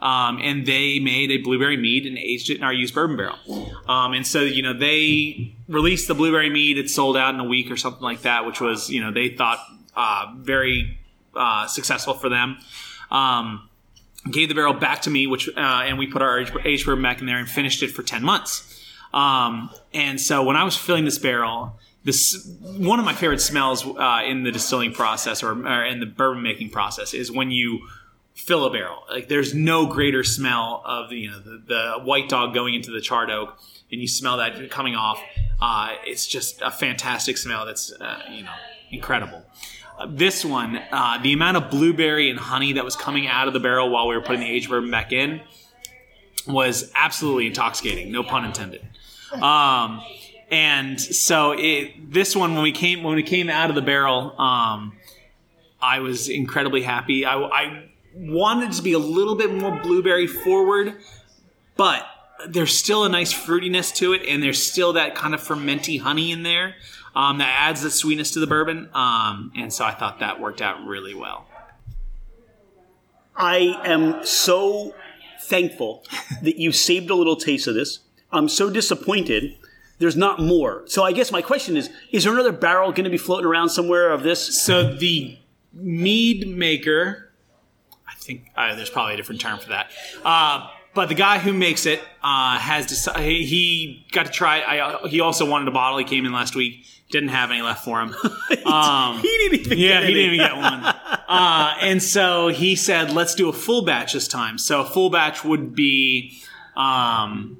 Um, and they made a blueberry mead and aged it in our used bourbon barrel. Um, and so, you know, they released the blueberry mead. It sold out in a week or something like that, which was, you know, they thought uh, very uh, successful for them. Um, gave the barrel back to me, which uh, and we put our aged bourbon back in there and finished it for ten months. Um, and so when I was filling this barrel, this one of my favorite smells uh, in the distilling process or, or in the bourbon making process is when you fill a barrel. Like, there's no greater smell of, you know, the, the white dog going into the charred oak, and you smell that coming off. Uh, it's just a fantastic smell. That's uh, you know, incredible. Uh, this one, uh, the amount of blueberry and honey that was coming out of the barrel while we were putting the aged bourbon back in was absolutely intoxicating. No pun intended. Um, and so it, this one, when we came when we came out of the barrel, um, I was incredibly happy. I. I wanted it to be a little bit more blueberry forward, but there's still a nice fruitiness to it, and there's still that kind of fermenty honey in there um, that adds the sweetness to the bourbon. Um, and so I thought that worked out really well. I am so thankful that you saved a little taste of this. I'm so disappointed there's not more. So I guess my question is, is there another barrel going to be floating around somewhere of this? So the mead maker, I think uh, there's probably a different term for that. Uh, but the guy who makes it uh, has decided, he got to try it. I, he also wanted a bottle. He came in last week. Didn't have any left for him. Um, he didn't even yeah, get Yeah, he didn't even get one. Uh, and so he said, let's do a full batch this time. So a full batch would be... Um,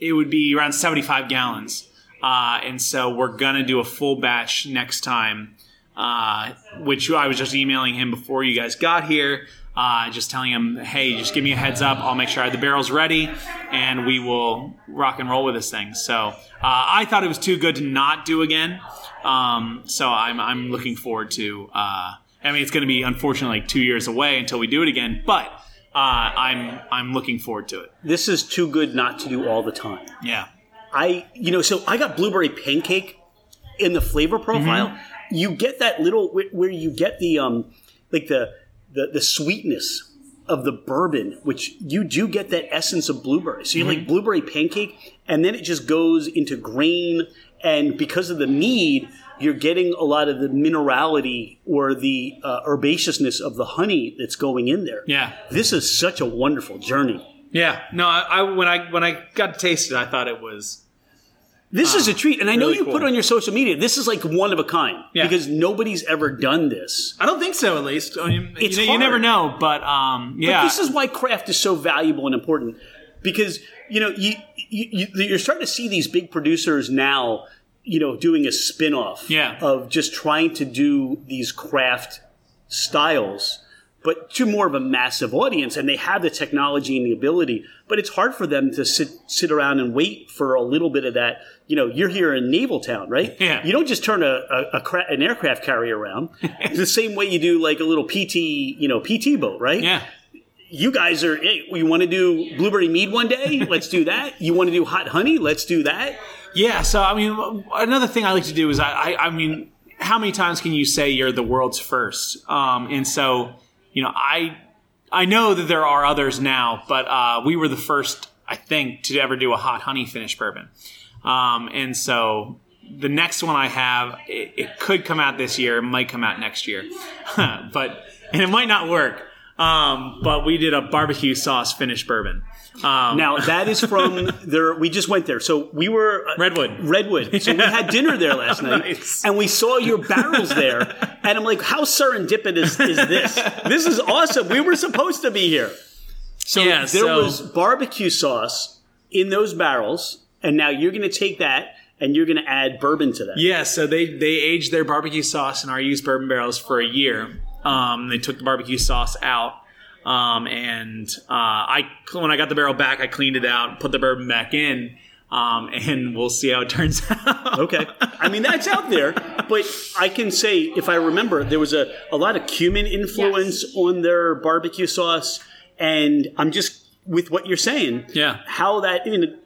It would be around seventy-five gallons. Uh, and so we're going to do a full batch next time, uh, which I was just emailing him before you guys got here, uh, just telling him, hey, just give me a heads up. I'll make sure I have the barrels ready, and we will rock and roll with this thing. So uh, I thought it was too good to not do again. Um, so I'm, I'm looking forward to uh, – I mean, it's going to be, unfortunately, like two years away until we do it again, but – Uh, I'm I'm looking forward to it. This is too good not to do all the time. Yeah. I you know so I got blueberry pancake in the flavor profile. Mm-hmm. You get that little where you get the um like the, the the sweetness of the bourbon, which you do get that essence of blueberry. So you mm-hmm. like blueberry pancake, and then it just goes into grain, and because of the mead, you're getting a lot of the minerality or the uh, herbaceousness of the honey that's going in there. Yeah. This is such a wonderful journey. Yeah. No, I, I when I when I got to taste it, I thought it was This uh, is a treat. And I really know you cool. put on your social media, this is like one of a kind. Yeah. Because nobody's ever done this. I don't think so, at least. I mean, it's you, know, you never know, but um, yeah. But this is why craft is so valuable and important. Because, you know, you, you, you you're starting to see these big producers now – you know, doing a spin-off yeah. of just trying to do these craft styles, but to more of a massive audience. And they have the technology and the ability, but it's hard for them to sit sit around and wait for a little bit of that. You know, you're here in Naval Town, right? Yeah. You don't just turn a, a, a cra- an aircraft carrier around. It's the same way you do like a little P T, you know, P T boat, right? Yeah. You guys are, hey, you want to do blueberry mead one day? Let's do that. You want to do hot honey? Let's do that. Yeah, so, I mean, another thing I like to do is, I, I, I mean, how many times can you say you're the world's first? Um, and so, you know, I I know that there are others now, but uh, we were the first, I think, to ever do a hot honey finished bourbon. Um, and so the next one I have, it, it could come out this year. It might come out next year. but And it might not work. Um, but we did a barbecue sauce finished bourbon. Um, now that is from there. We just went there. So we were uh, Redwood, Redwood. So we had dinner there last night nice. And we saw your barrels there. And I'm like, how serendipitous is this? This is awesome. We were supposed to be here. So yeah, there so. was barbecue sauce in those barrels. And now you're going to take that and you're going to add bourbon to that. Yeah. So they, they aged their barbecue sauce in our used bourbon barrels for a year. Um, they took the barbecue sauce out, um, and uh, I when I got the barrel back, I cleaned it out, put the bourbon back in, um, and we'll see how it turns out. Okay. I mean, that's out there, but I can say, if I remember, there was a, a lot of cumin influence yes. on their barbecue sauce, and I'm just, with what you're saying, yeah. how that, you know,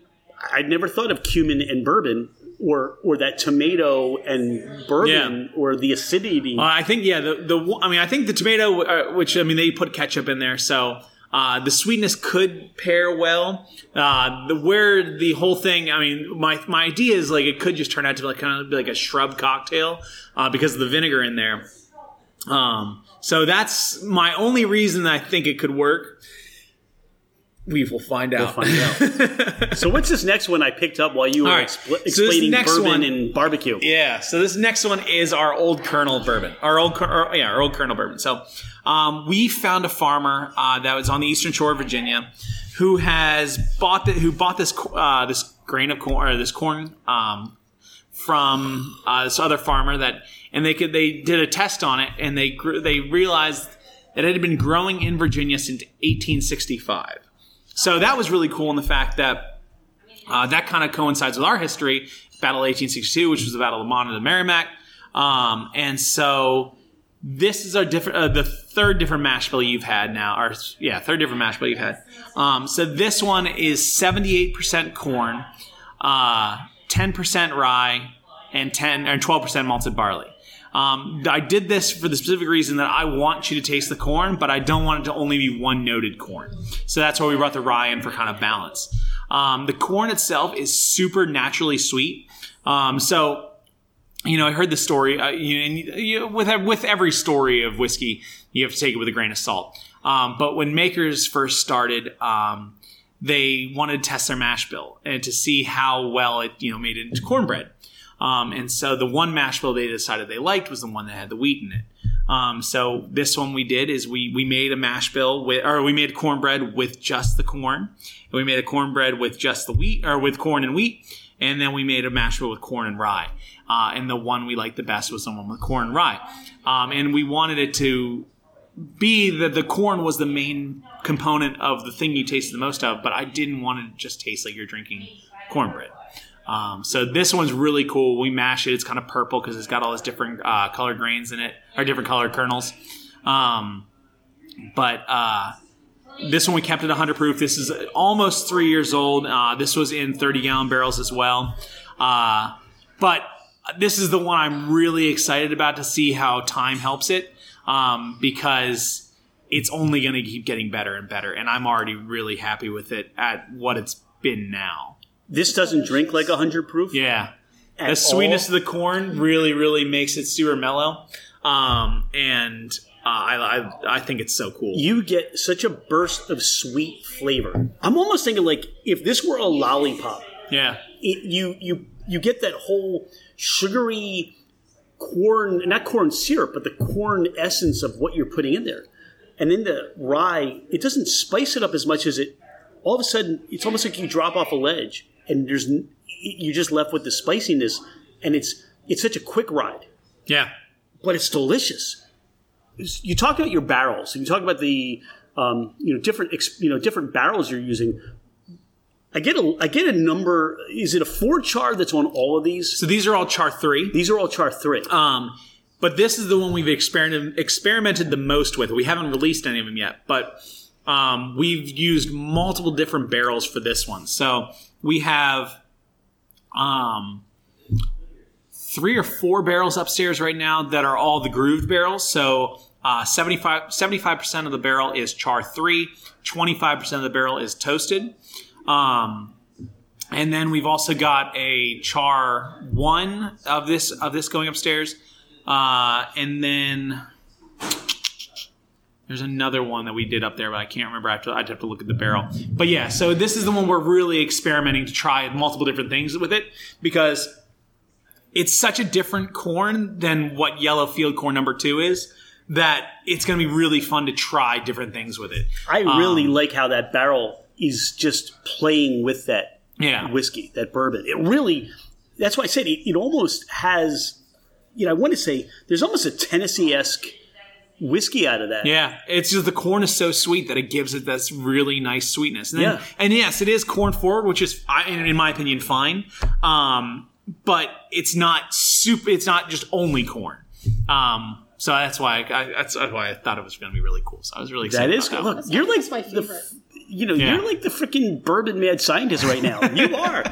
I'd never thought of cumin and bourbon. Or or that tomato and bourbon yeah. or the acidity. Uh, I think, yeah, the, the I mean, I think the tomato, uh, which, I mean, they put ketchup in there. So uh, the sweetness could pair well. Uh, the where the whole thing, I mean, my my idea is like it could just turn out to be like kind of like a shrub cocktail uh, because of the vinegar in there. Um, so that's my only reason that I think it could work. We will find out. We'll find out. So what's this next one I picked up while you were right. expl- explaining so bourbon one, and barbecue? Yeah. So this next one is our old Colonel bourbon. Our old, our, yeah, our old Colonel bourbon. So um, we found a farmer uh, that was on the Eastern Shore of Virginia who has bought the, who bought this uh, this grain of corn or this corn um, from uh, this other farmer that, and they could they did a test on it and they grew, they realized that it had been growing in Virginia since eighteen sixty-five. So that was really cool in the fact that uh, that kind of coincides with our history, Battle of eighteen sixty-two, which was the Battle of the Monitor and Merrimack. Um, and so This is our different, uh, the third different mash bill you've had now. Or yeah, third different mash bill you've had. Um, so this one is seventy-eight percent corn, uh, ten percent rye, and ten or twelve percent malted barley. Um, I did this for the specific reason that I want you to taste the corn, but I don't want it to only be one noted corn. So that's why we brought the rye in for kind of balance. Um, the corn itself is super naturally sweet. Um, so... You know, I heard the story, uh, you, you, with with every story of whiskey, you have to take it with a grain of salt. Um, but when makers first started, um, they wanted to test their mash bill and to see how well it, you know, made it into cornbread. Um, and so the one mash bill they decided they liked was the one that had the wheat in it. Um, so this one we did is we we made a mash bill with, or we made cornbread with just the corn. And we made a cornbread with just the wheat, or with corn and wheat. And then we made a mash bill with corn and rye. Uh, and the one we liked the best was the one with corn and rye. Um, and we wanted it to be that the corn was the main component of the thing you tasted the most of, but I didn't want it to just taste like you're drinking cornbread. Um, so this one's really cool. We mash it. It's kind of purple because it's got all these different uh, colored grains in it, or different colored kernels. Um, but... Uh, This one we kept at one hundred proof. This is almost three years old. Uh, this was in thirty-gallon barrels as well. Uh, but this is the one I'm really excited about to see how time helps it, um, because it's only going to keep getting better and better. And I'm already really happy with it at what it's been now. This doesn't drink like one hundred proof? Yeah. At the sweetness all? Of the corn really, really makes it super mellow. Um, and... Uh, I, I I think it's so cool. You get such a burst of sweet flavor. I'm almost thinking like if this were a lollipop. Yeah. It, you you you get that whole sugary corn, not corn syrup, but the corn essence of what you're putting in there. And then the rye, it doesn't spice it up as much as it. All of a sudden, it's almost like you drop off a ledge, and there's you're just left with the spiciness, and it's it's such a quick ride. Yeah. But it's delicious. You talk about your barrels, and you talk about the um, you know different you know different barrels you're using. I get a I get a number. Is it a four char that's on all of these? So these are all char three. These are all char three. Um, but this is the one we've experimented experimented the most with. We haven't released any of them yet, but um, we've used multiple different barrels for this one. So we have um. three or four barrels upstairs right now that are all the grooved barrels. So uh, seventy-five percent of the barrel is char three, twenty-five percent of the barrel is toasted. Um, and then we've also got a char one of this of this going upstairs. Uh, and then there's another one that we did up there, but I can't remember. After I'd have to look at the barrel. But yeah, so this is the one we're really experimenting to try multiple different things with it because... It's such a different corn than what yellow field corn number two is that it's going to be really fun to try different things with it. I really um, like how that barrel is just playing with that yeah. whiskey, that bourbon. It really, that's why I said it, it almost has, you know, I want to say there's almost a Tennessee-esque whiskey out of that. Yeah, it's just the corn is so sweet that it gives it this really nice sweetness. And, then, yeah. and yes, it is corn forward, which is, in my opinion, fine. Um But it's not soup. It's not just only corn. Um, so that's why I, I, that's why I thought it was going to be really cool. So I was really excited. That is cool. Look, you're like my favorite. You know, yeah. You're like the freaking bourbon mad scientist right now. You are.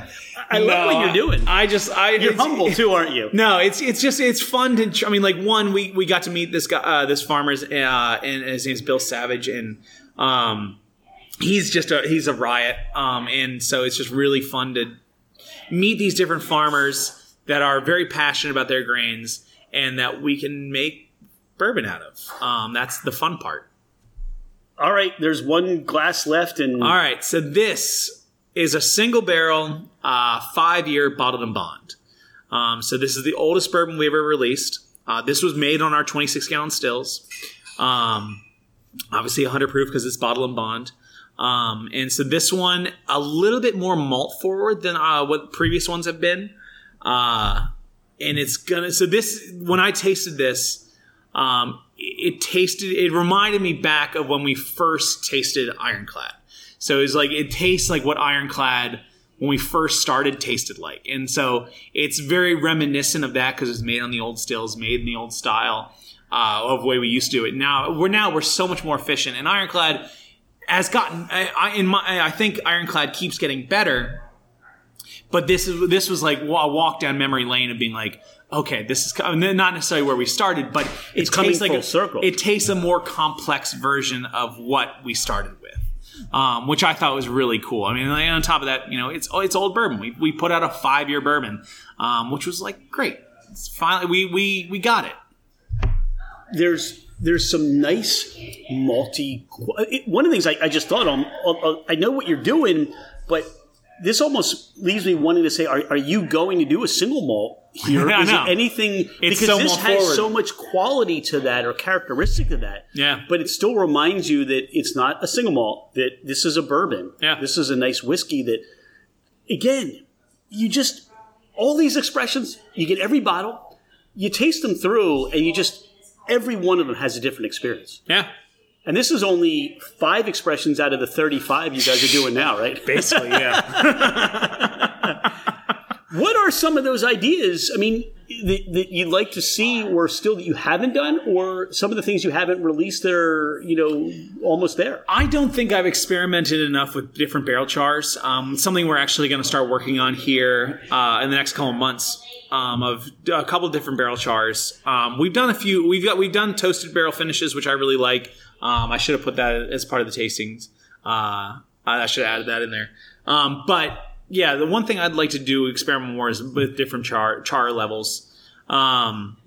I no, love what you're doing. I just, I you're humble too, aren't you? No, it's it's just it's fun to. I mean, like one we we got to meet this guy, uh, this farmer, uh, and his name's Bill Savage, and um, he's just a he's a riot, um, and so it's just really fun to. Meet these different farmers that are very passionate about their grains and that we can make bourbon out of. Um, that's the fun part. All right. There's one glass left. And all right. So this is a single barrel, uh, five-year bottled and bond. Um, so this is the oldest bourbon we ever released. Uh, this was made on our twenty-six gallon stills. Um, obviously one hundred proof because it's bottled and bond. Um, and so this one, a little bit more malt forward than uh, what previous ones have been. Uh, and it's going to, so this, when I tasted this, um, it, it tasted, it reminded me back of when we first tasted Ironclad. So it's like, it tastes like what Ironclad, when we first started, tasted like. And so it's very reminiscent of that because it's made on the old stills, made in the old style. uh, of the way we used to do it. Now we're now we're so much more efficient, and Ironclad has gotten. I, I, in my, I think Ironclad keeps getting better, but this is this was like a walk down memory lane of being like, okay, this is not necessarily where we started, but it it's coming like full a, circle. It takes a more complex version of what we started with. Um, which I thought was really cool. I mean, on top of that, you know, it's it's old bourbon. We we put out a five year bourbon, um, which was like great. It's finally, we we we got it. There's there's some nice malty. It, one of the things I, I just thought on, on, on. I know what you're doing, but this almost leaves me wanting to say, are are you going to do a single malt here? Yeah, is it anything? It's because so this has forward. So much quality to that or characteristic to that. Yeah. But it still reminds you that it's not a single malt, that this is a bourbon. Yeah. This is a nice whiskey that, again, you just, all these expressions, you get every bottle, you taste them through, and you just, every one of them has a different experience. Yeah. And this is only five expressions out of the thirty-five you guys are doing now, right? Basically, yeah. What are some of those ideas, I mean, that, that you'd like to see or still that you haven't done, or some of the things you haven't released that are, you know, almost there? I don't think I've experimented enough with different barrel chars. Um, something we're actually going to start working on here uh, in the next couple of months. Um, of a couple of different barrel chars. Um, we've done a few. We've got we've done toasted barrel finishes, which I really like. Um, I should have put that as part of the tastings. Uh, I should have added that in there. Um, but yeah, the one thing I'd like to do experiment more is with different char char levels. Um,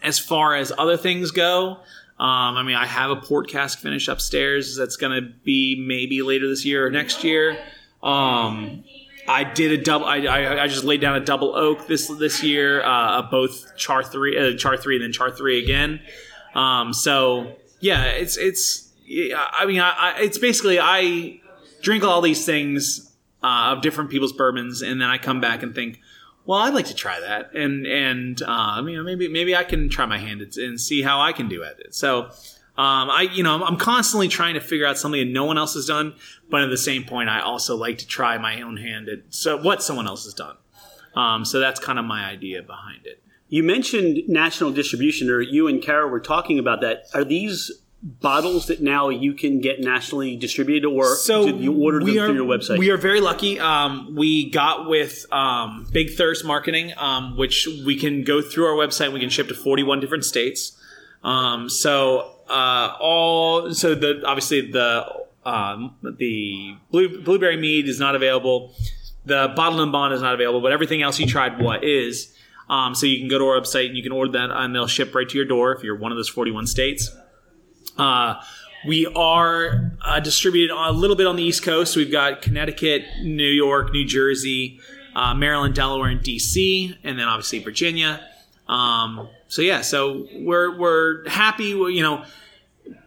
as far as other things go, um, I mean, I have a port cask finish upstairs that's going to be maybe later this year or next year. Um, I did a double. I, I I just laid down a double oak this this year. Uh, both char three, uh, char three, and then char three again. Um, so yeah, it's it's. I mean, I, I, it's basically I drink all these things uh, of different people's bourbons, and then I come back and think, well, I'd like to try that, and and uh, you know, maybe maybe I can try my hand and see how I can do at it. So. Um, I, you know, I'm constantly trying to figure out something that no one else has done, but at the same point, I also like to try my own hand at so what someone else has done. Um, so that's kind of my idea behind it. You mentioned national distribution, or you and Kara were talking about that. Are these bottles that now you can get nationally distributed, or so did you order them are, through your website? We are very lucky. Um, we got with um, Big Thirst Marketing, um, which we can go through our website. We can ship to forty-one different states. Um, so... Uh, all so the obviously the um, the blue, blueberry mead is not available. The bottle and bond is not available, but everything else you tried what is. Um, so you can go to our website and you can order that, and they'll ship right to your door if you're one of those forty-one states. Uh, we are uh, distributed a little bit on the East Coast. We've got Connecticut, New York, New Jersey, uh, Maryland, Delaware, and D C, and then obviously Virginia. Um, so yeah, so we're we're happy. You know.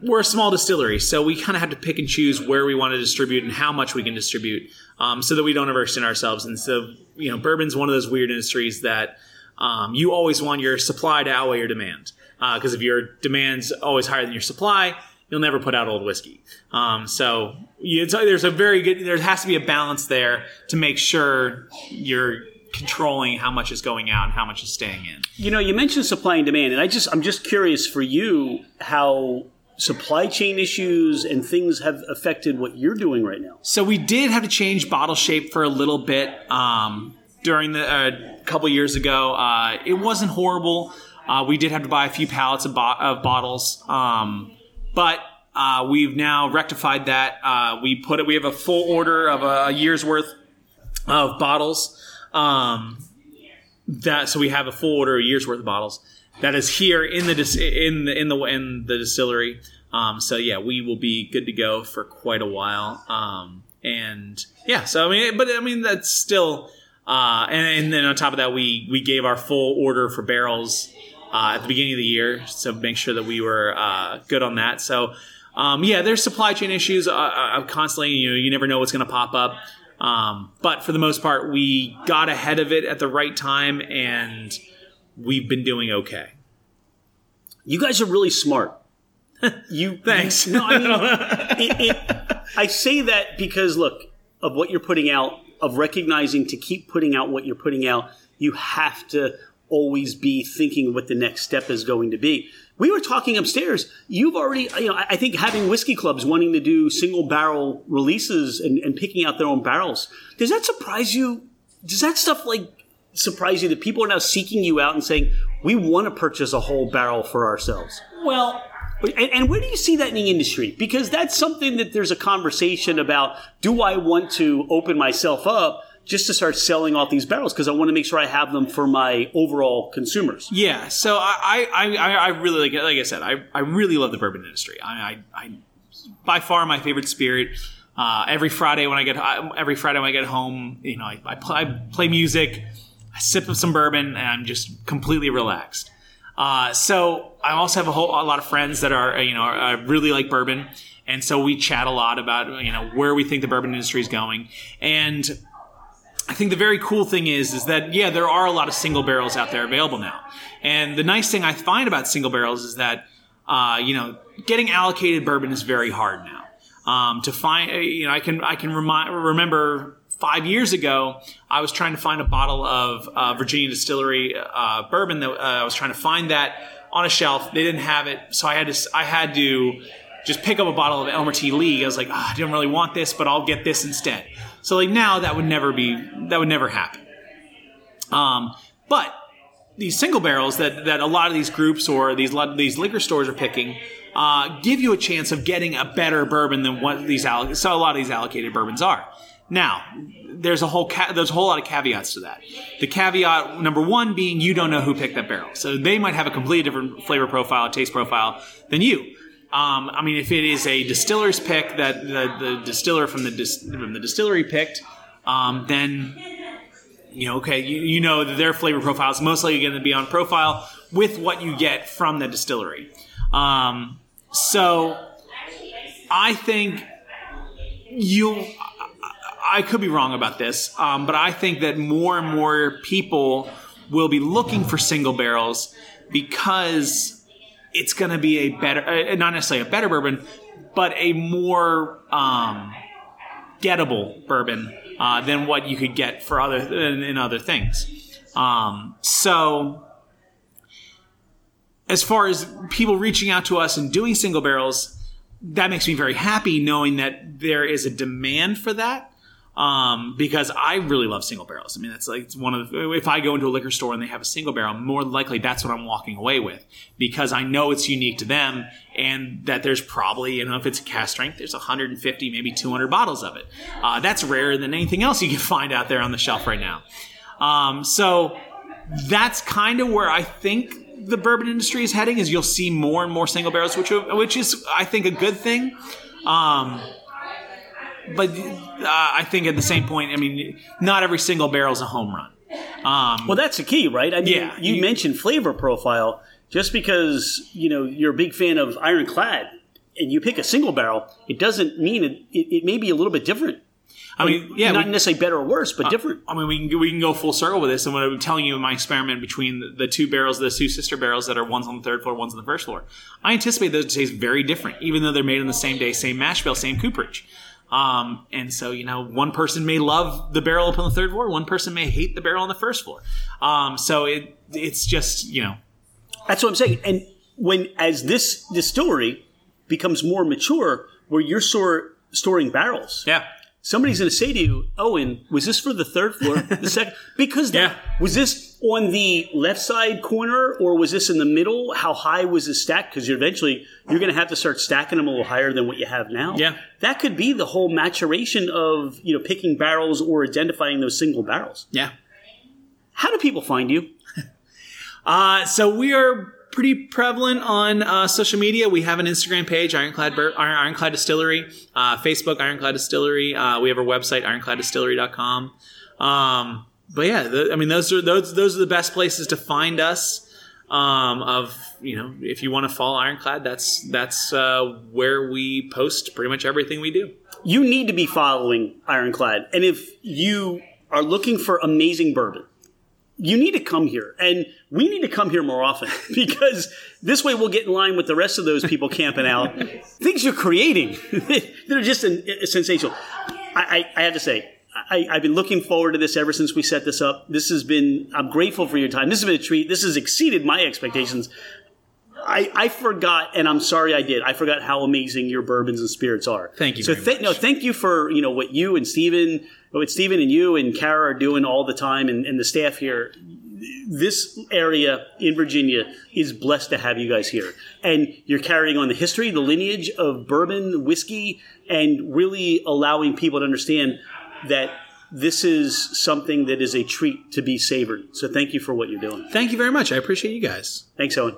We're a small distillery, so we kind of have to pick and choose where we want to distribute and how much we can distribute, um, so that we don't overextend ourselves. And so, you know, bourbon's one of those weird industries that um, you always want your supply to outweigh your demand, because uh, if your demand's always higher than your supply, you'll never put out old whiskey. Um, so you, there's a very good, there has to be a balance there to make sure you're controlling how much is going out and how much is staying in. You know, you mentioned supply and demand, and I just, I'm just curious for you how supply chain issues and things have affected what you're doing right now. So we did have to change bottle shape for a little bit um, during the uh, couple years ago. Uh, it wasn't horrible. Uh, we did have to buy a few pallets of, bo- of bottles, um, but uh, we've now rectified that. Uh, we put it. We have a full order of a year's worth of bottles. Um, that so we have a full order, a year's worth of bottles. That is here in the dis- in the in the in the distillery. Um, so yeah, we will be good to go for quite a while. Um, and yeah, so I mean, but I mean that's still. Uh, and, and then on top of that, we we gave our full order for barrels uh, at the beginning of the year, so make sure that we were uh, good on that. So um, yeah, there's supply chain issues. Uh, I'm constantly, you know, you never know what's going to pop up. Um, but for the most part, we got ahead of it at the right time and. We've been doing okay. You guys are really smart. You Thanks. You, no, I mean, it, it, I say that because, look, of what you're putting out, of recognizing to keep putting out what you're putting out, you have to always be thinking what the next step is going to be. We were talking upstairs. You've already, you know, I think having whiskey clubs wanting to do single barrel releases and, and picking out their own barrels. Does that surprise you? Does that stuff like surprise you that people are now seeking you out and saying, we want to purchase a whole barrel for ourselves? Well, and, and where do you see that in the industry? Because that's something that there's a conversation about. Do I want to open myself up just to start selling off these barrels because I want to make sure I have them for my overall consumers? Yeah, so I I, I, I really, like like I said, I, I really love the bourbon industry. I, I, I by far my favorite spirit. Uh, every Friday when I get every Friday when I get home, you know, I, I, play, I play music, I sip of some bourbon, and I'm just completely relaxed. Uh, so I also have a whole a lot of friends that are you know are, really like bourbon, and so we chat a lot about you know where we think the bourbon industry is going. And I think the very cool thing is, is that, yeah, there are a lot of single barrels out there available now. And the nice thing I find about single barrels is that, uh, you know, getting allocated bourbon is very hard now. Um, to find, you know, I can, I can remi- remember five years ago, I was trying to find a bottle of, uh, Virginia Distillery, uh, bourbon that uh, I was trying to find that on a shelf. They didn't have it. So I had to, I had to just pick up a bottle of Elmer T. Lee. I was like, oh, I didn't really want this, but I'll get this instead. So like now that would never be, that would never happen. Um, but these single barrels that, that a lot of these groups or these, these liquor stores are picking, uh, give you a chance of getting a better bourbon than what these, so a lot of these allocated bourbons are. Now, there's a whole, ca- there's a whole lot of caveats to that. The caveat number one being you don't know who picked that barrel. So they might have a completely different flavor profile, taste profile than you. Um, I mean, if it is a distiller's pick that the, the distiller from the dis, from the distillery picked, um, then you know, okay, you, you know that their flavor profile is mostly going to be on profile with what you get from the distillery. Um, so, I think you, I could be wrong about this, um, but I think that more and more people will be looking for single barrels because it's going to be a better, not necessarily a better bourbon, but a more um, gettable bourbon uh, than what you could get for other in, in other things. Um, so, as far as people reaching out to us and doing single barrels, that makes me very happy knowing that there is a demand for that. Um, because I really love single barrels. I mean, that's like it's one of the, if I go into a liquor store and they have a single barrel, more likely that's what I'm walking away with because I know it's unique to them and that there's probably, you know, if it's a cast strength, there's one hundred fifty, maybe two hundred bottles of it. Uh, that's rarer than anything else you can find out there on the shelf right now. Um, so that's kind of where I think the bourbon industry is heading is you'll see more and more single barrels, which, which is, I think, a good thing. Um, But uh, I think at the same point, I mean, not every single barrel is a home run. Um, well, that's the key, right? I mean, yeah, you, you mentioned flavor profile. Just because, you know, you're a big fan of Ironclad and you pick a single barrel, it doesn't mean it, it, it may be a little bit different. I mean, yeah, not we, necessarily better or worse, but uh, different. I mean, we can we can go full circle with this. And what I'm telling you in my experiment between the, the two barrels, the two sister barrels that are one's on the third floor, one's on the first floor, I anticipate those to taste very different, even though they're made on the same day, same mash bill, same cooperage. Um, and so, you know, one person may love the barrel up on the third floor. One person may hate the barrel on the first floor. Um, so it, it's just, you know, that's what I'm saying. And when, as this distillery becomes more mature, where you're store, storing barrels, yeah, somebody's going to say to you, Owen, was this for the third floor? The second, because yeah. that, was this on the left side corner or was this in the middle? How high was the stack? Because you're eventually you're going to have to start stacking them a little higher than what you have now. Yeah, that could be the whole maturation of you know picking barrels or identifying those single barrels. Yeah. How do people find you? uh, so we are pretty prevalent on uh, social media. We have an Instagram page, Ironclad Bur- Ironclad Distillery, uh, Facebook, Ironclad Distillery. Uh, we have our website, ironclad distillery dot com. Um, But yeah, the, I mean, those are those those are the best places to find us. Um, of you know, if you want to follow Ironclad, that's that's uh, where we post pretty much everything we do. You need to be following Ironclad, and if you are looking for amazing bourbon, you need to come here, and we need to come here more often because this way we'll get in line with the rest of those people camping out. Things you're creating that are just an, a sensational. I, I, I have to say. I, I've been looking forward to this ever since we set this up. This has been, I'm grateful for your time. This has been a treat. This has exceeded my expectations. I, I forgot, and I'm sorry I did. I forgot how amazing your bourbons and spirits are. Thank you. So th- no, thank you for you know what you and Steven, what Steven and you and Kara are doing all the time, and, and the staff here. This area in Virginia is blessed to have you guys here, and you're carrying on the history, the lineage of bourbon, whiskey, and really allowing people to understand that this is something that is a treat to be savored. So thank you for what you're doing. Thank you very much. I appreciate you guys. Thanks, Owen.